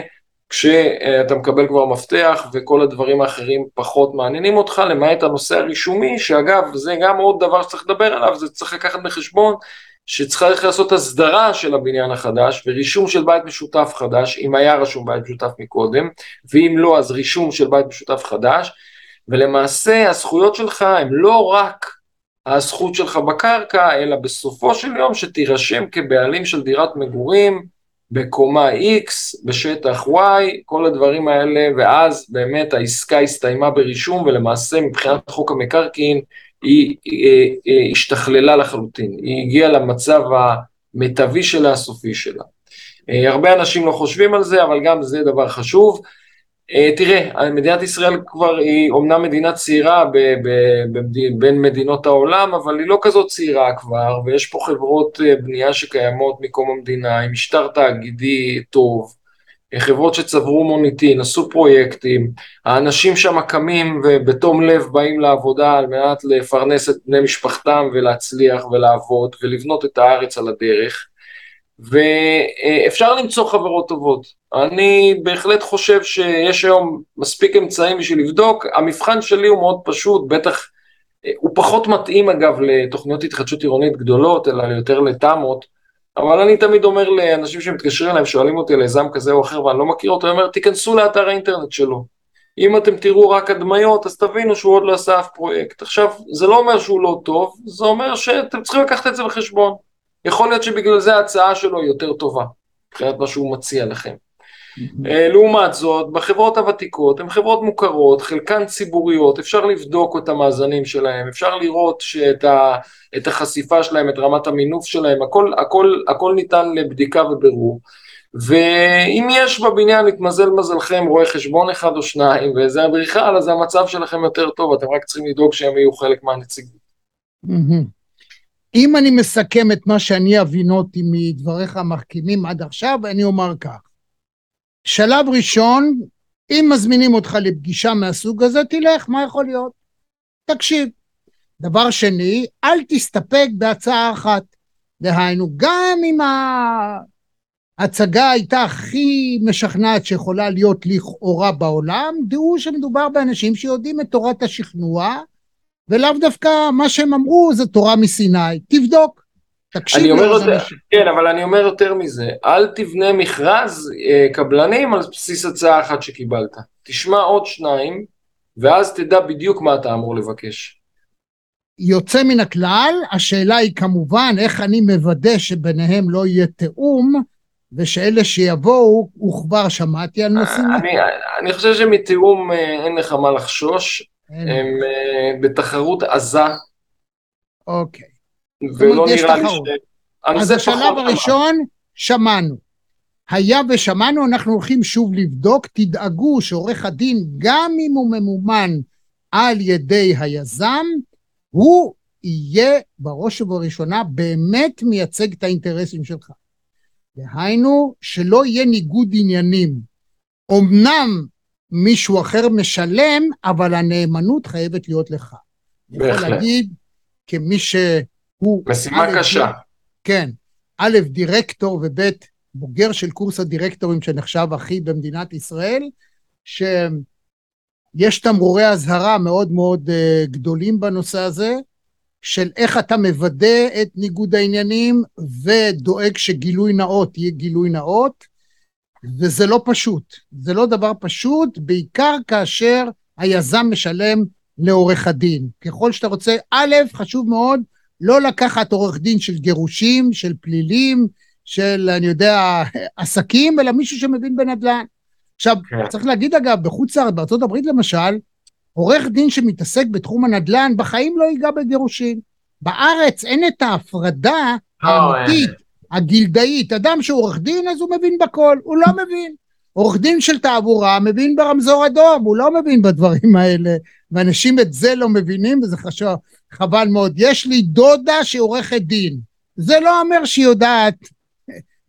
כשאתה מקבל כבר מפתח וכל הדברים האחרים פחות מעניינים אותך, למעט הנושא הרישומי, שאגב זה גם עוד דבר שצריך לדבר עליו, זה צריך לקחת בחשבון שצריך לעשות הסדרה של הבניין החדש, ורישום של בית משותף חדש, אם היה רשום בית משותף מקודם, ואם לא אז רישום של בית משותף חדש, ולמעשה הזכויות שלך הם לא רק הזכות שלך בקרקע, אלא בסופו של יום שתירשם כבעלים של דירת מגורים, בקומה X, בשטח Y, כל הדברים האלה, ואז באמת העסקה הסתיימה ברישום, ולמעשה מבחינת חוק המקרקעין, היא, היא, היא השתכללה לחלוטין, היא הגיעה למצב המטבי שלה, הסופי שלה. הרבה אנשים לא חושבים על זה, אבל גם זה דבר חשוב. תראה, מדינת ישראל כבר היא אומנם מדינה צעירה ב, ב, ב, בין מדינות העולם, אבל היא לא כזאת צעירה כבר, ויש פה חברות בנייה שקיימות מקום המדינה, עם משטר תאגידי טוב, חברות שצברו מוניטין, עשו פרויקטים, האנשים שם קמים ובתום לב באים לעבודה על מנת לפרנס את בני משפחתם ולהצליח ולעבוד ולבנות את הארץ על הדרך, ואפשר למצוא חברות טובות. אני בהחלט חושב שיש היום מספיק אמצעים בשביל לבדוק, המבחן שלי הוא מאוד פשוט, בטח הוא פחות מתאים אגב לתוכניות התחדשות עירונית גדולות, אלא יותר לתמות, אבל אני תמיד אומר לאנשים שמתקשרים אליהם, שואלים אותי על יזם כזה או אחר, ואני לא מכיר אותו, אני אומר, תיכנסו לאתר האינטרנט שלו. אם אתם תראו רק הדמיות, אז תבינו שהוא עוד לא עשה אף פרויקט. עכשיו, זה לא אומר שהוא לא טוב, זה אומר שאתם צריכים לקחת את זה בחשבון. יכול להיות שבגלל זה ההצעה שלו היא יותר טובה, מבחינת מה שהוא מציע לכם. לעומת זאת, בחברות הוותיקות, הן חברות מוכרות, חלקן ציבוריות, אפשר לבדוק את המאזנים שלהם, אפשר לראות את החשיפה שלהם, את רמת המינוף שלהם, הכל, הכל, הכל ניתן לבדיקה וברור. ואם יש בבניין, נתמזל מזלכם, רואה חשבון אחד או שניים, וזה הבריחה, אז המצב שלכם יותר טוב, אתם רק צריכים לדאוג שהם יהיו חלק מהנציגות. אם אני מסכם את מה שאני אבינותי מדבריך המחכימים עד עכשיו, אני אומר כך. שלב ראשון, אם מזמינים אותך לפגישה מהסוג הזה, תלך, מה יכול להיות? תקשיב. דבר שני, אל תסתפק בהצעה אחת. דהיינו, גם אם ההצגה הייתה הכי משכנעת שיכולה להיות לכאורה בעולם, דעו שמדובר באנשים שיודעים את תורת השכנוע, ולאו דווקא מה שהם אמרו זה תורה מסיני, תבדוק, תקשיב לו. כן, אבל אני אומר יותר מזה, אל תבנה מכרז אה, קבלנים על בסיס הצעה אחת שקיבלת, תשמע עוד שניים, ואז תדע בדיוק מה אתה אמור לבקש. יוצא מן הכלל, השאלה היא כמובן, איך אני מוודא שביניהם לא יהיה תאום, ושאלה שיבואו, וכבר שמעתי על נושאים. אני, אני חושב שמתאום אה, אין לך מה לחשוש, הם בתחרות עזה. אוקיי. ולא נראה לי ש... אז השלב הראשון, שמענו. היה ושמענו, אנחנו הולכים שוב לבדוק, תדאגו שעורך הדין, גם אם הוא ממומן על ידי היזם, הוא יהיה בראש ובראשונה באמת מייצג את האינטרסים שלך. דהיינו, שלא יהיה ניגוד עניינים. אמנם מישהו אחר משלם, אבל הנאמנות חייבת להיות לך. אני יכול להגיד, כמי שהוא... משימה קשה. כן, א' דירקטור וב' בוגר של קורס הדירקטורים שנחשב הכי במדינת ישראל, שיש תמרורי הזהרה מאוד מאוד גדולים בנושא הזה, של איך אתה מוודא את ניגוד העניינים, ודואג שגילוי נאות יהיה גילוי נאות, וזה לא פשוט, זה לא דבר פשוט, בעיקר כאשר היזם משלם לעורך הדין. ככל שאתה רוצה, א', חשוב מאוד, לא לקחת עורך דין של גירושים, של פלילים, של, אני יודע, עסקים, אלא מישהו שמבין בנדל"ן. עכשיו, צריך להגיד אגב, בחוץ לארץ, בארצות הברית למשל, עורך דין שמתעסק בתחום הנדל"ן, בחיים לא ייגע בגירושים. בארץ אין את ההפרדה האמתית, הגילדאית. אדם שהוא עורך דין, אז הוא מבין בכל, הוא לא מבין. עורך דין של תעבורה, מבין ברמזור אדום, הוא לא מבין בדברים האלה, ואנשים את זה לא מבינים, וזה חשוב, חבל מאוד. יש לי דודה שעורכת דין, זה לא אומר שהיא יודעת,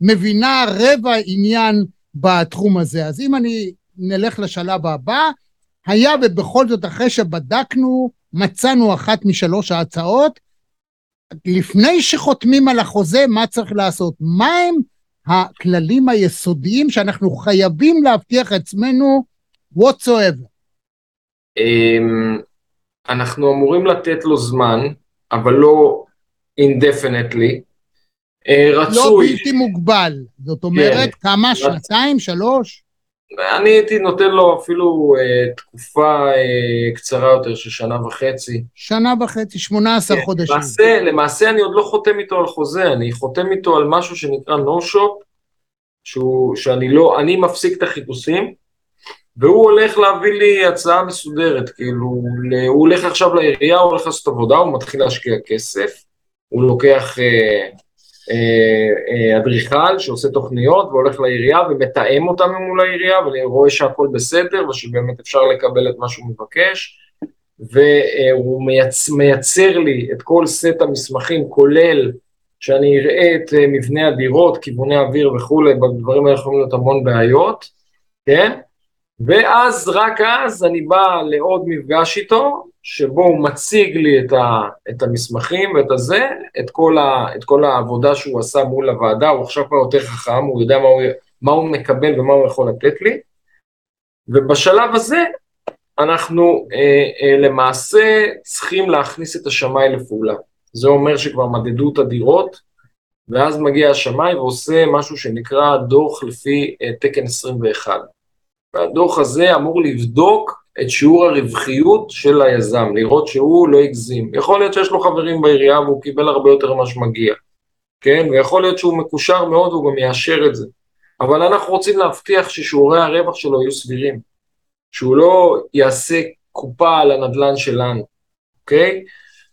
מבינה רבע עניין בתחום הזה. אז אם אני נלך לשלב הבא, היה ובכל זאת אחרי שבדקנו, מצאנו אחת משלוש ההצעות, לפני שחותמים על החוזה, מה צריך לעשות? מה הם הכללים היסודיים שאנחנו חייבים להבטיח עצמנו whatsoever? אנחנו אמורים לתת לו זמן, אבל לא indefinitely, לא בלתי מוגבל, זאת אומרת כמה, שנתיים, שלוש? אני הייתי נותן לו אפילו תקופה קצרה יותר של שנה וחצי. שנה וחצי, שמונה עשר חודשים. למעשה אני עוד לא חותם איתו על חוזה, אני חותם איתו על משהו שנקרא נו-שופ, שאני לא, אני מפסיק את החיפושים, והוא הולך להביא לי הצעה מסודרת, כאילו, הוא הולך עכשיו לעירייה, הוא הולך לעשות עבודה, הוא מתחיל להשקיע כסף, הוא לוקח... אדריכל שעושה תוכניות והולך לעירייה ומתאם אותם מול העירייה ורואה שהכל בסדר ושבאמת אפשר לקבל את מה שהוא מבקש, והוא מייצר לי את כל סט המסמכים, כולל שאני אראה את מבנה הדירות, כיווני אוויר וכו'. בדברים האלה יכולים להיות המון בעיות, כן? ואז רק אז אני בא לעוד מפגש איתו, שבו הוא מציג לי את, ה, את המסמכים ואת הזה, את כל, ה, את כל העבודה שהוא עשה מול הוועדה, הוא עכשיו כבר יותר חכם, הוא יודע מה הוא, מה הוא מקבל ומה הוא יכול לתת לי, ובשלב הזה אנחנו אה, אה, למעשה צריכים להכניס את השמאי לפעולה. זה אומר שכבר מדדו את הדירות, ואז מגיע השמאי ועושה משהו שנקרא דוח לפי אה, תקן עשרים ואחת. והדוח הזה אמור לבדוק את שיעור הרווחיות של היזם, לראות שהוא לא יגזים. יכול להיות שיש לו חברים בעירייה והוא קיבל הרבה יותר מה שמגיע, כן? ויכול להיות שהוא מקושר מאוד והוא גם יאשר את זה. אבל אנחנו רוצים להבטיח ששיעורי הרווח שלו יהיו סבירים, שהוא לא יעשה קופה על הנדלן שלנו, אוקיי?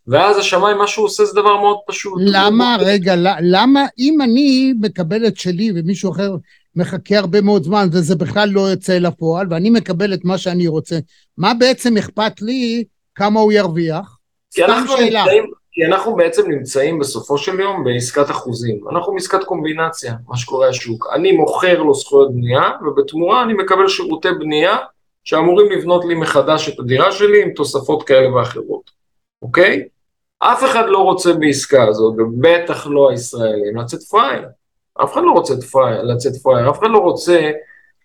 ואז השמאי, מה שהוא עושה זה דבר מאוד פשוט. למה, רגע, למה אם אני מקבל את שלי ומישהו אחר... מחכה הרבה מאוד זמן, וזה בכלל לא יוצא לפועל, ואני מקבל את מה שאני רוצה. מה בעצם אכפת לי, כמה הוא ירוויח? כי אנחנו, נמצאים, כי אנחנו בעצם נמצאים בסופו של יום בעסקת אחוזים. אנחנו בעסקת קומבינציה, מה שקורה השוק. אני מוכר לו זכויות בנייה, ובתמורה אני מקבל שירותי בנייה, שאמורים לבנות לי מחדש את הדירה שלי, עם תוספות כאלה ואחרות. אוקיי? אף אחד לא רוצה בעסקה הזאת, ובטח לא הישראלים, לצאת פרייל. אף אחד לא רוצה לצאת פרייר, אף אחד לא רוצה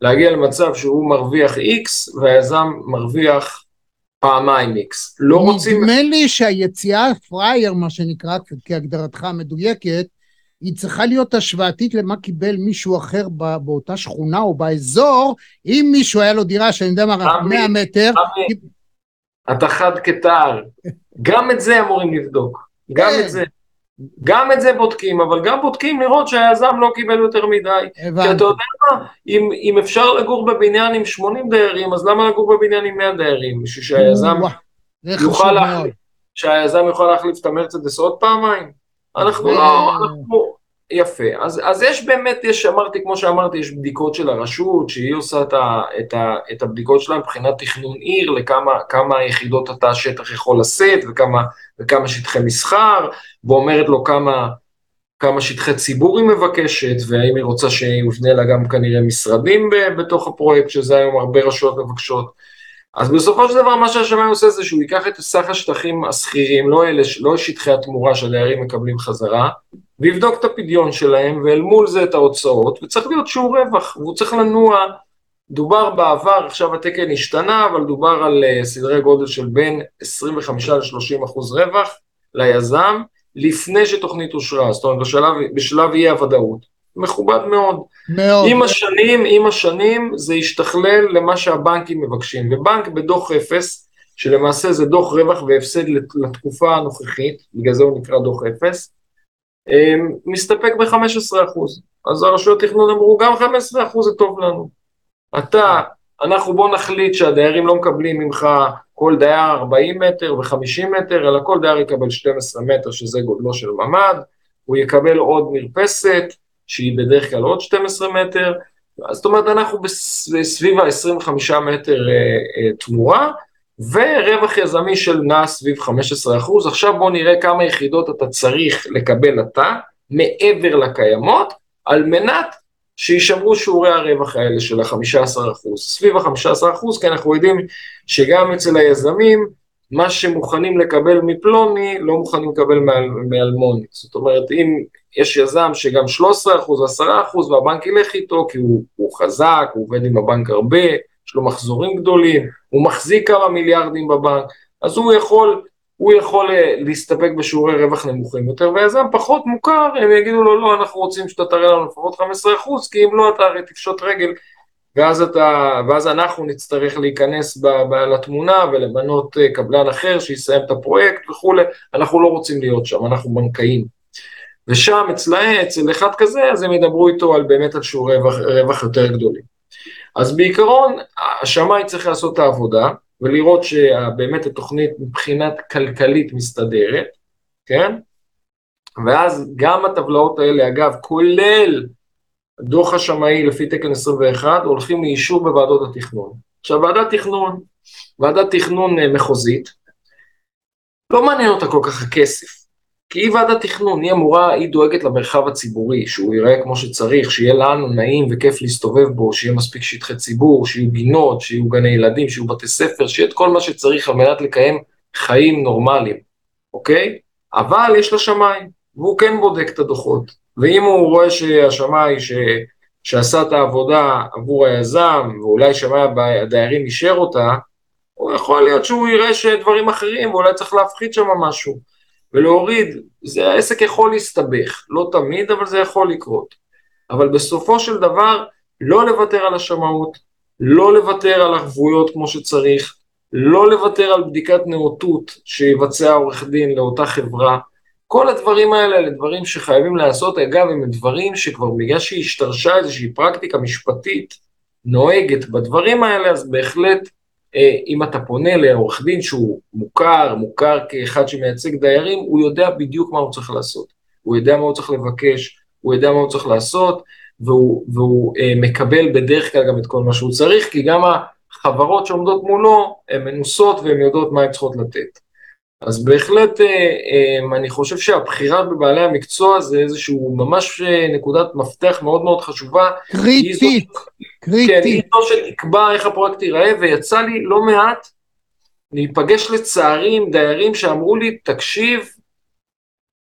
להגיע למצב שהוא מרוויח X, והיזם מרוויח פעמיים X. לא רוצים... נדמה לי שהיציאה פרייר, מה שנקרא, כהגדרתך המדויקת, היא צריכה להיות השוואתית למה קיבל מישהו אחר באותה שכונה או באזור, אם מישהו היה לו דירה, שאני יודע מה, מאה מטר... אתה חד כתער. גם את זה אמורים לבדוק. גם את זה. גם את זה בודקים, אבל גם בודקים לראות שהיזם לא קיבל יותר מדי. הבנתי. כי אתה יודע מה, אם, אם אפשר לגור בבניין עם שמונים דיירים, אז למה לגור בבניין עם מאה דיירים? שהיזם יוכל להחליף, שהיזם יוכל להחליף את המרצדס עוד פעמיים? אנחנו לא, אנחנו, יפה, אז, אז יש באמת, יש, אמרתי, כמו שאמרתי, יש בדיקות של הרשות, שהיא עושה את, ה, את, ה, את הבדיקות שלה מבחינת תכנון עיר, לכמה כמה יחידות התא השטח יכול לשאת, וכמה, וכמה שטחי מסחר, ואומרת לו כמה, כמה שטחי ציבור היא מבקשת, והאם היא רוצה שיובנה לה גם כנראה משרדים ב, בתוך הפרויקט, שזה היום הרבה רשויות מבקשות. אז בסופו של דבר, מה שהשמיים עושה זה שהוא ייקח את סך השטחים הסחירים, לא, אלה, לא שטחי התמורה שהדיירים מקבלים חזרה, ויבדוק את הפדיון שלהם, ואל מול זה את ההוצאות, וצריך להיות שהוא רווח, והוא צריך לנוע, דובר בעבר, עכשיו התקן השתנה, אבל דובר על uh, סדרי גודל של בין עשרים וחמישה עד שלושים אחוז רווח ליזם, לפני שתוכנית הושרה, זאת אומרת, בשלב, בשלב יהיה הוודאות. מכובד מאוד. מאוד. עם השנים, עם השנים זה ישתכלל למה שהבנקים מבקשים, ובנק בדוח אפס, שלמעשה זה דוח רווח והפסד לתקופה הנוכחית, בגלל זה הוא נקרא דוח אפס, מסתפק ב-חמישה עשר אחוז, אז הרשויות תכנון אמרו, גם חמישה עשר אחוז זה טוב לנו. אתה, אנחנו בוא נחליט שהדיירים לא מקבלים ממך כל דייר ארבעים מטר ו-חמישים מטר, אלא כל דייר יקבל שנים עשר מטר, שזה גודלו של ממ"ד, הוא יקבל עוד מרפסת, שהיא בדרך כלל עוד שנים עשר מטר, אז זאת אומרת, אנחנו בסביב ה-עשרים וחמישה מטר תמורה, ורווח יזמי של נע סביב חמישה עשר אחוז, עכשיו בואו נראה כמה יחידות אתה צריך לקבל אתה, מעבר לקיימות, על מנת שישמרו שיעורי הרווח האלה של ה-חמישה עשר אחוז, סביב ה-חמישה עשר אחוז, כי אנחנו יודעים שגם אצל היזמים, מה שמוכנים לקבל מפלוני, לא מוכנים לקבל מאלמוני, זאת אומרת, אם יש יזם שגם שלושה עשר אחוז, עשרה אחוז, והבנק ילך איתו, כי הוא, הוא חזק, הוא עובד עם הבנק הרבה, יש לו מחזורים גדולים, הוא מחזיק כמה מיליארדים בבנק, אז הוא יכול, הוא יכול להסתפק בשיעורי רווח נמוכים יותר, והיזם פחות מוכר, הם יגידו לו, לא, אנחנו רוצים שאתה תראה לנו לפחות חמישה עשר אחוז, כי אם לא, אתה הרי תפשוט רגל, ואז, אתה, ואז אנחנו נצטרך להיכנס ב, ב, לתמונה, ולבנות קבלן אחר שיסיים את הפרויקט וכו', אנחנו לא רוצים להיות שם, אנחנו בנקאים. ושם אצלה, אצל אחד כזה, אז הם ידברו איתו על באמת על שהוא רווח, רווח יותר גדולים. אז בעיקרון, השמאי צריך לעשות את העבודה, ולראות שבאמת התוכנית מבחינת כלכלית מסתדרת, כן? ואז גם הטבלאות האלה, אגב, כולל דוח השמאי לפי תקן עשרים ואחת, הולכים לאישור בוועדות התכנון. עכשיו, ועדת תכנון, ועדת תכנון מחוזית, לא מעניין אותה כל כך הכסף. כי היא ועדת תכנון, היא אמורה, היא דואגת למרחב הציבורי, שהוא ייראה כמו שצריך, שיהיה לנו נעים וכיף להסתובב בו, שיהיה מספיק שטחי ציבור, שיהיו גינות, שיהיו גני ילדים, שיהיו בתי ספר, שיהיה את כל מה שצריך על מנת לקיים חיים נורמליים, אוקיי? אבל יש לה שמאי, והוא כן בודק את הדוחות, ואם הוא רואה שהשמאי ש... שעשה את העבודה עבור היזם, ואולי שמאי הדיירים אישר אותה, הוא יכול להיות שהוא ייראה שדברים אחרים, ואולי צריך להפחית שם משהו. ולהוריד, זה העסק יכול להסתבך, לא תמיד, אבל זה יכול לקרות. אבל בסופו של דבר, לא לוותר על השמאות, לא לוותר על ערבויות כמו שצריך, לא לוותר על בדיקת נאותות שיבצע עורך דין לאותה חברה. כל הדברים האלה, אלה דברים שחייבים לעשות, אגב, הם דברים שכבר בגלל שהשתרשה איזושהי פרקטיקה משפטית נוהגת בדברים האלה, אז בהחלט, אם אתה פונה לעורך דין שהוא מוכר, מוכר כאחד שמייצג דיירים, הוא יודע בדיוק מה הוא צריך לעשות, הוא יודע מה הוא צריך לבקש, הוא יודע מה הוא צריך לעשות, והוא, והוא מקבל בדרך כלל גם את כל מה שהוא צריך, כי גם החברות שעומדות מולו, הן מנוסות והן יודעות מה הן צריכות לתת. אז בהחלט אני חושב שהבחירה בבעלי המקצוע זה איזשהו ממש נקודת מפתח מאוד מאוד חשובה. קריטית, קריטית. כן, היא זו שתקבע איך הפרויקט ייראה, ויצא לי לא מעט להיפגש לצערי עם דיירים שאמרו לי, תקשיב,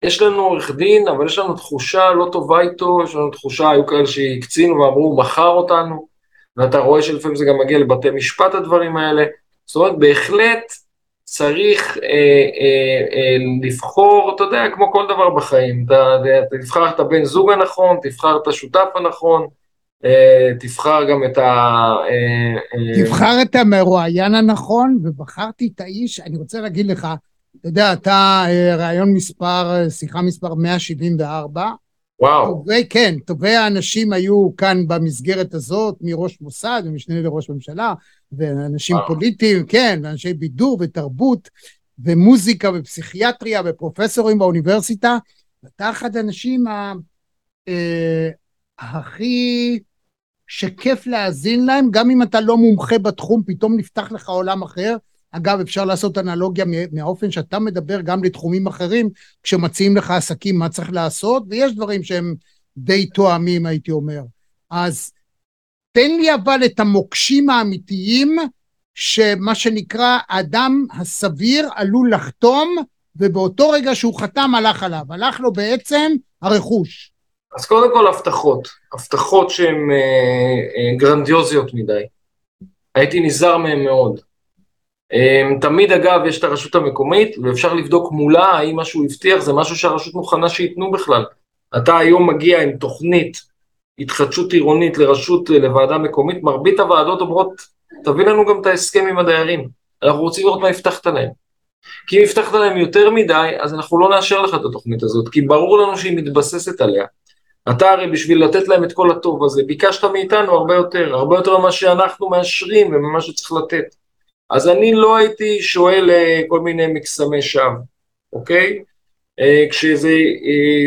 יש לנו עורך דין, אבל יש לנו תחושה לא טובה איתו, יש לנו תחושה, היו כאלה שהקצינו ואמרו, מחר אותנו, ואתה רואה שלפעמים זה גם מגיע לבתי משפט הדברים האלה, זאת אומרת בהחלט, צריך אה, אה, אה, לבחור, אתה יודע, כמו כל דבר בחיים, אתה, אתה תבחר את הבן זוג הנכון, תבחר את השותף הנכון, אה, תבחר גם את ה... אה, תבחר אה... את המרואיין הנכון, ובחרתי את האיש, אני רוצה להגיד לך, אתה יודע, אתה רעיון מספר, שיחה מספר מאה שבעים וארבע, וואו. וכן, טובי האנשים היו כאן במסגרת הזאת, מראש מוסד ומשנה לראש ממשלה, ואנשים וואו. פוליטיים, כן, ואנשי בידור ותרבות, ומוזיקה ופסיכיאטריה ופרופסורים באוניברסיטה, ואתה אחד האנשים אה, הכי שכיף להאזין להם, גם אם אתה לא מומחה בתחום, פתאום נפתח לך עולם אחר. אגב, אפשר לעשות אנלוגיה מהאופן שאתה מדבר גם לתחומים אחרים, כשמציעים לך עסקים מה צריך לעשות, ויש דברים שהם די תואמים, הייתי אומר. אז תן לי אבל את המוקשים האמיתיים, שמה שנקרא האדם הסביר עלול לחתום, ובאותו רגע שהוא חתם הלך עליו, הלך לו בעצם הרכוש. אז קודם כל הבטחות, הבטחות שהן אה, אה, גרנדיוזיות מדי, הייתי נזהר מהן מאוד. אה, תמיד אגב יש את הרשות המקומית, ואפשר לבדוק מולה האם מה שהוא הבטיח זה משהו שהרשות מוכנה שיתנו בכלל. אתה היום מגיע עם תוכנית התחדשות עירונית לרשות, לוועדה מקומית, מרבית הוועדות אומרות, תביא לנו גם את ההסכם עם הדיירים, אנחנו רוצים לראות מה הבטחת להם. כי אם הבטחת להם יותר מדי, אז אנחנו לא נאשר לך את התוכנית הזאת, כי ברור לנו שהיא מתבססת עליה. אתה הרי בשביל לתת להם את כל הטוב הזה, ביקשת מאיתנו הרבה יותר, הרבה יותר ממה שאנחנו מאשרים וממה שצריך לתת. אז אני לא הייתי שואל כל מיני מקסמי שווא, אוקיי? כשזה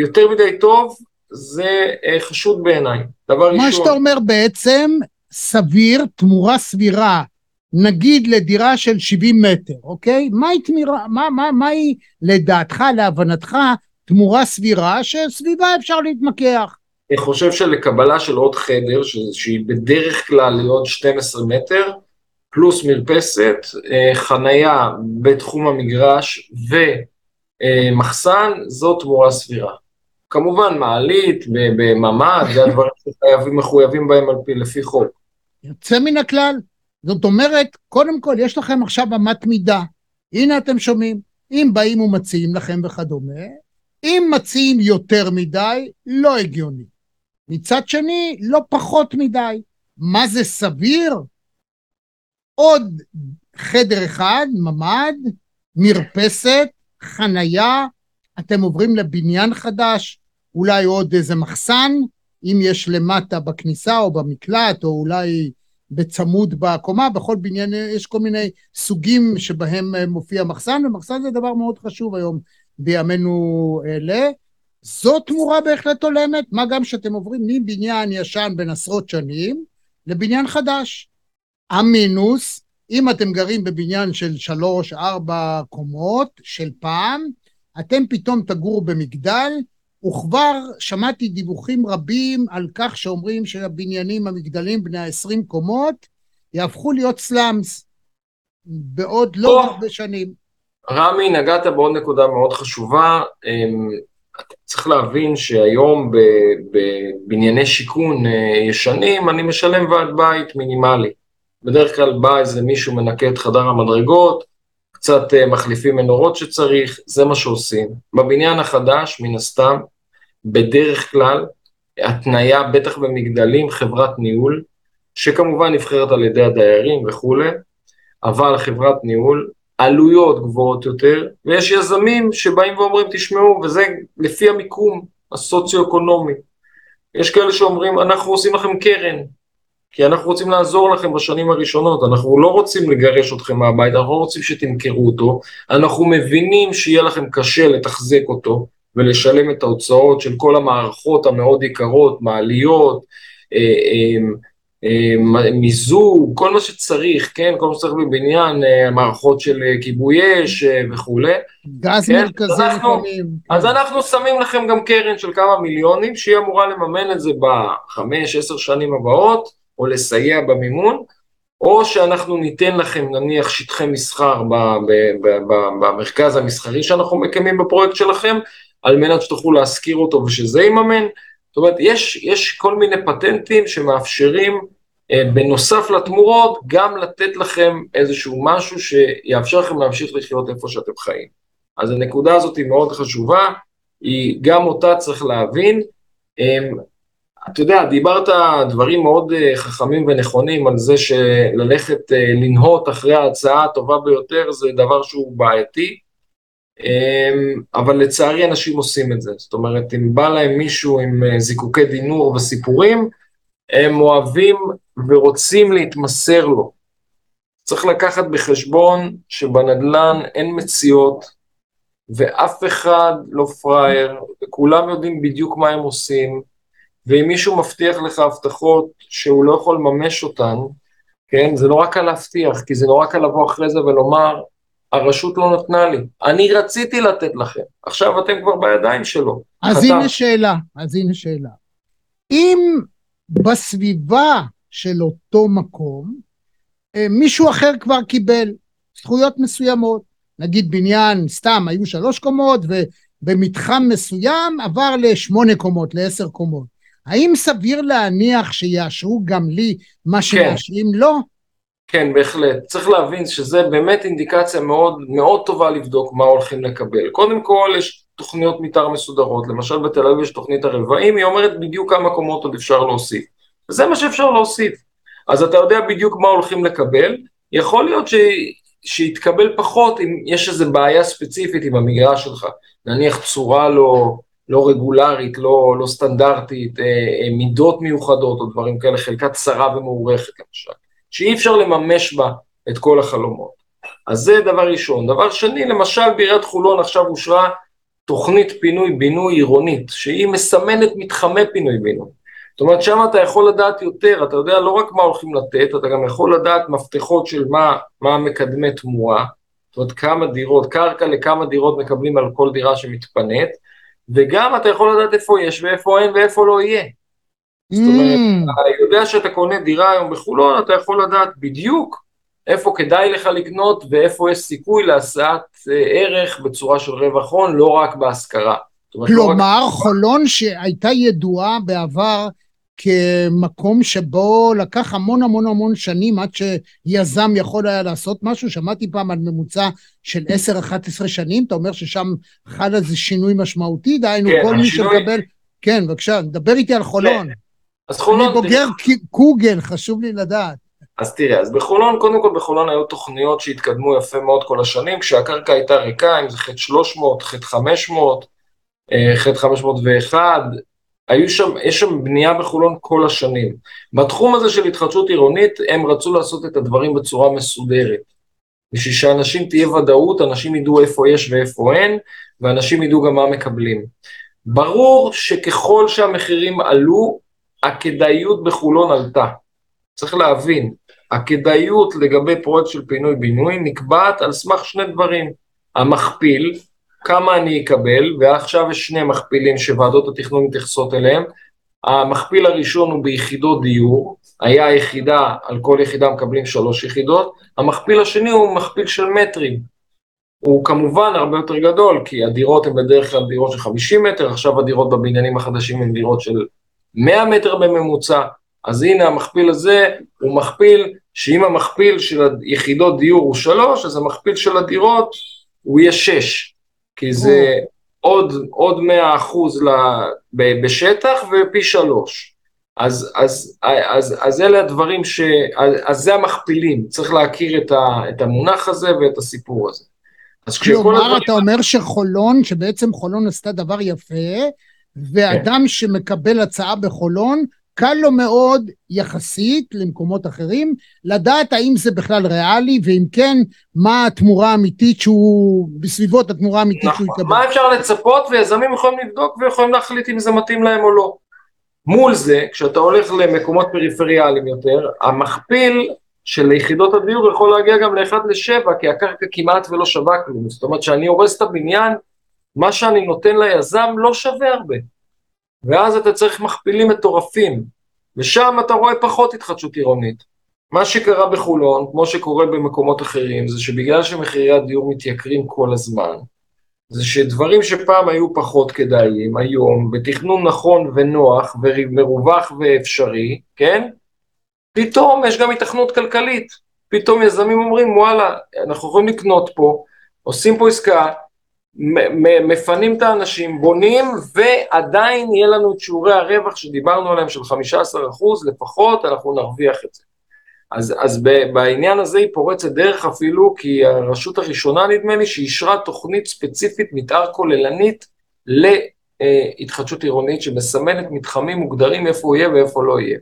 יותר מדי טוב, זה חשוד בעיניי. דבר מה שאתה אומר בעצם, סביר, תמורה סבירה, נגיד לדירה של שבעים מטר, אוקיי? מה היא תמירה, מה, מה, מה היא לדעתך, להבנתך, תמורה סבירה שסביבה אפשר להתמקח? אני חושב שלקבלה של עוד חדר, שהיא בדרך כלל לעוד שנים עשר מטר, פלוס מרפסת, חנייה בתחום המגרש ומחסן, זו תמורה סבירה. כמובן מעלית, בממד, זה הדברים שחייבים מחויבים בהם על פי, לפי חוק. יוצא מן הכלל, זאת אומרת, קודם כל יש לכם עכשיו אמת מידה, הנה אתם שומעים, אם באים ומציעים לכם וכדומה, אם מציעים יותר מדי, לא הגיוני. מצד שני, לא פחות מדי. מה זה סביר? עוד חדר אחד, ממד, מרפסת, חנייה, אתם עוברים לבניין חדש, אולי עוד איזה מחסן, אם יש למטה בכניסה או במקלט, או אולי בצמוד בקומה, בכל בניין יש כל מיני סוגים שבהם מופיע מחסן, ומחסן זה דבר מאוד חשוב היום בימינו אלה. זו תמורה בהחלט הולמת, מה גם שאתם עוברים מבניין ישן בין עשרות שנים לבניין חדש. המינוס, אם אתם גרים בבניין של שלוש, ארבע קומות של פעם, אתם פתאום תגורו במגדל, וכבר שמעתי דיווחים רבים על כך שאומרים שהבניינים המגדלים בני עשרים קומות יהפכו להיות סלאמס בעוד לא הרבה שנים. רמי, נגעת בעוד נקודה מאוד חשובה, צריך להבין שהיום בבנייני שיכון ישנים אני משלם ועד בית מינימלי, בדרך כלל בא איזה מישהו מנקה את חדר המדרגות, קצת מחליפים מנורות שצריך, זה מה שעושים. בבניין החדש, מן הסתם, בדרך כלל, התניה, בטח במגדלים, חברת ניהול, שכמובן נבחרת על ידי הדיירים וכו', אבל חברת ניהול, עלויות גבוהות יותר, ויש יזמים שבאים ואומרים, תשמעו, וזה לפי המיקום הסוציו-אקונומי. יש כאלה שאומרים, אנחנו עושים לכם קרן, כי אנחנו רוצים לעזור לכם בשנים הראשונות, אנחנו לא רוצים לגרש אתכם מהבית, אנחנו לא רוצים שתמכרו אותו, אנחנו מבינים שיהיה לכם קשה לתחזק אותו, ולשלם את ההוצאות של כל המערכות המאוד יקרות, מעליות, מיזוג, כל מה שצריך, כן? כל מה שצריך בבניין, מערכות של כיבוי אש וכו'. גז מרכזי לפעמים. אז אנחנו שמים לכם גם קרן של כמה מיליונים, שהיא אמורה לממן את זה בחמש, עשר שנים הבאות, או לסייע במימון, או שאנחנו ניתן לכם נניח שטחי מסחר במרכז המסחרי שאנחנו מקיימים בפרויקט שלכם, על מנת שתוכלו להזכיר אותו ושזה ייממן. זאת אומרת, יש, יש כל מיני פטנטים שמאפשרים, בנוסף לתמורות, גם לתת לכם איזשהו משהו שיאפשר לכם להמשיך לחיות איפה שאתם חיים. אז הנקודה הזאת היא מאוד חשובה, היא גם אותה צריך להבין. אתה יודע, דיברת דברים מאוד חכמים ונכונים על זה שללכת לנהות אחרי ההצעה הטובה ביותר, זה דבר שהוא בעייתי, אבל לצערי אנשים עושים את זה. זאת אומרת, אם בא להם מישהו עם זיקוקי דינור וסיפורים, הם אוהבים ורוצים להתמסר לו. צריך לקחת בחשבון שבנדלן אין מציאות, ואף אחד לא פראייר, וכולם יודעים בדיוק מה הם עושים, ואם מישהו מבטיח לך הבטחות שהוא לא יכול לממש אותן, כן, זה לא רק על להבטיח, כי זה לא רק על לבוא אחרי זה ולומר, הרשות לא נתנה לי, אני רציתי לתת לכם, עכשיו אתם כבר בידיים שלו. אז הנה שאלה, אז הנה שאלה. אם בסביבה של אותו מקום, מישהו אחר כבר קיבל זכויות מסוימות, נגיד בניין, סתם, היו שלוש קומות, ובמתחם מסוים עבר לשמונה קומות, לעשר קומות. האם סביר להניח שיאשרו גם לי מה שיאשרים לא? כן, בהחלט. צריך להבין שזה באמת אינדיקציה מאוד, מאוד טובה לבדוק מה הולכים לקבל. קודם כל, יש תוכניות מתאר מסודרות. למשל, בתל אביב יש תוכנית הרבעים, היא אומרת בדיוק כמה קומות עוד אפשר להוסיף. וזה מה שאפשר להוסיף. אז אתה יודע בדיוק מה הולכים לקבל. יכול להיות ש... שיתקבל פחות אם יש איזו בעיה ספציפית עם המגרש שלך. נניח צורה לא, לא רגולרית, לא, לא סטנדרטית, אה, אה, מידות מיוחדות או דברים כאלה, חלקת שרה ומעורכת למשל. שאי אפשר לממש בה את כל החלומות. אז זה דבר ראשון. דבר שני, למשל בעיריית חולון עכשיו אושרה תוכנית פינוי-בינוי עירונית, שהיא מסמנת מתחמי פינוי-בינוי. זאת אומרת, שם אתה יכול לדעת יותר, אתה יודע לא רק מה הולכים לתת, אתה גם יכול לדעת מפתחות של מה, מה מקדמי תמורה, זאת אומרת, כמה דירות, קרקע לכמה דירות מקבלים על כל דירה שמתפנית, וגם אתה יכול לדעת איפה יש ואיפה אין ואיפה לא יהיה. זאת אומרת, אתה יודע שאתה קונה דירה היום בחולון, אתה יכול לדעת בדיוק איפה כדאי לך לקנות, ואיפה יש סיכוי להשאת ערך בצורה של רווח הון, לא רק בהשכרה. כלומר, חולון שהייתה ידועה בעבר כמקום שבו לקח המון המון המון שנים, עד שיזם יכול היה לעשות משהו, שמעתי פעם על ממוצע של עשר עד אחת עשרה שנים, אתה אומר ששם חל איזה שינוי משמעותי, דהיינו כל מי שמקבל, כן, בבקשה, דבר איתי על חולון. אני בוגר קוגל, חשוב לי לדעת. אז תראה, אז בחולון, קודם כל בחולון היו תוכניות שהתקדמו יפה מאוד כל השנים, כשהקרקע הייתה ריקה, אם זה חטא שלוש מאות, חטא חמש מאות, חטא חמש מאות ואחת, היו שם, יש שם בנייה בחולון כל השנים. בתחום הזה של התחדשות עירונית, הם רצו לעשות את הדברים בצורה מסודרת. בשביל שאנשים תהיה ודאות, אנשים ידעו איפה יש ואיפה אין, ואנשים ידעו גם מה מקבלים. ברור שככל שהמחירים עלו, הכדאיות בחולון עלתה. צריך להבין, הכדאיות לגבי פרויקט של פינוי-בינוי נקבעת על סמך שני דברים. המכפיל, כמה אני אקבל, ועכשיו יש שני מכפילים שוועדות התכנון מתייחסות אליהם. המכפיל הראשון הוא ביחידות דיור, היה יחידה, על כל יחידה מקבלים שלוש יחידות. המכפיל השני הוא מכפיל של מטרים. הוא כמובן הרבה יותר גדול, כי הדירות הן בדרך כלל דירות של חמישים מטר, עכשיו הדירות בבניינים החדשים הן דירות של מאה מטר בממוצע. אז הנה המכפיל הזה הוא מכפיל, שאם המכפיל של היחידות דיור הוא שלוש, אז המכפיל של הדירות הוא יהיה שש. כי זה עוד, עוד מאה אחוז בשטח ופי שלוש. אז, אז, אז, אז אלה הדברים ש... אז זה המכפילים, צריך להכיר את המונח הזה ואת הסיפור הזה. אז כלומר, אתה אומר שחולון, שבעצם חולון עשתה דבר יפה, ואדם שמקבל הצעה בחולון, קל לו מאוד יחסית למקומות אחרים, לדעת האם זה בכלל ריאלי, ואם כן, מה התמורה האמיתית שהוא, בסביבות התמורה האמיתית שהוא יקבל. מה אפשר לצפות, ויזמים יכולים לבדוק, ויכולים להחליט אם זה מתאים להם או לא. מול זה, כשאתה הולך למקומות פריפריאליים יותר, המכפיל של יחידות הדיור יכול להגיע גם לאחד לשבע, כי הקרקע כמעט ולא שווה כלום. זאת אומרת, שאני הורס את הבניין, מה שאני נותן ליזם לא שווה הרבה. ואז אתה צריך מכפילים מטורפים, ושם אתה רואה פחות התחדשות עירונית. מה שקרה בחולון, כמו שקורה במקומות אחרים, זה שבגלל שמחירי הדיור מתייקרים כל הזמן, זה שדברים שפעם היו פחות כדאיים, היום, בתכנון נכון ונוח, ומרווח ואפשרי, כן? פתאום יש גם התכנות כלכלית. פתאום יזמים אומרים, וואלה, אנחנו יכולים לקנות פה, עושים פה עסקה, מפנים את האנשים, בונים, ועדיין יהיה לנו את שיעורי הרווח שדיברנו עליהם של חמישה עשר אחוז לפחות, אנחנו נרוויח את זה. אז, אז בעניין הזה היא פורצת דרך אפילו, כי הרשות הראשונה נדמה לי שאישרה תוכנית ספציפית מתאר כוללנית להתחדשות עירונית, שמסמנת מתחמים מוגדרים איפה הוא יהיה ואיפה לא יהיה.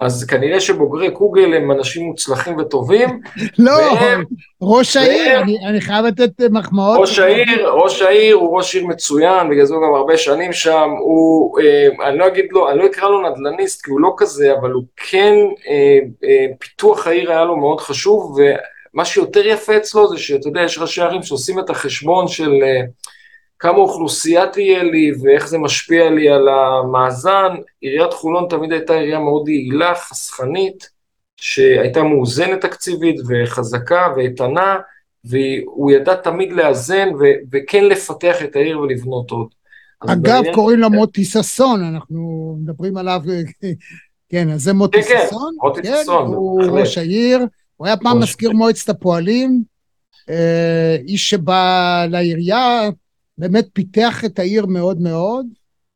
אז כנראה שבוגרי קוגל הם אנשים מוצלחים וטובים. לא, והם, ראש העיר, והם, אני, אני חייב לתת מחמאות. ראש העיר, ראש העיר הוא ראש עיר מצוין, בגלל זה הוא גם הרבה שנים שם, הוא, אה, אני לא אגיד לו, אני לא אקרא לו נדלניסט, כי הוא לא כזה, אבל הוא כן, אה, אה, פיתוח העיר היה לו מאוד חשוב, ומה שיותר יפה אצלו זה שאתה יודע, יש ראשי ערים שעושים את החשבון של אה, כמה אוכלוסייה תהיה לי, ואיך זה משפיע לי על המאזן. עיריית חולון תמיד הייתה עירייה מאוד יעילה, חסכנית, שהייתה מאוזנת תקציבית, וחזקה, ואיתנה, והוא ידע תמיד לאזן, ו- וכן לפתח את העיר ולבנות עוד. אגב, בעיר... קוראים לה מוטי ססון, אנחנו מדברים עליו, כן, אז זה מוטי כן, ססון, מוטי כן, ססון, הוא אחרי. ראש העיר, הוא היה פעם מזכיר מועצת הפועלים, איש שבא לעירייה, באמת פיתח את העיר מאוד מאוד.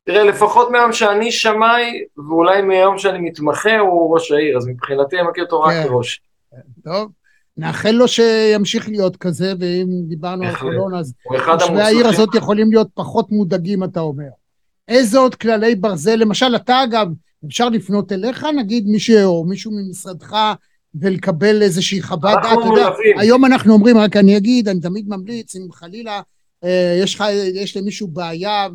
תראה, לפחות מהיום שאני שמאי, ואולי מהיום שאני מתמחה, הוא ראש העיר, אז מבחינתי אני מכיר אותו רק כראש. טוב, נאחל לו שימשיך להיות כזה, ואם דיברנו על חולון, אז תושבי העיר הזאת יכולים להיות פחות מודאגים, אתה אומר. איזה עוד כללי ברזל, למשל, אתה אגב, אפשר לפנות אליך, נגיד מישהו או מישהו ממשרדך, ולקבל איזושהי חוות דעת. היום אנחנו אומרים, רק אני אגיד, אני תמיד ממליץ, אם חלילה, יש, יש למישהו בעיה,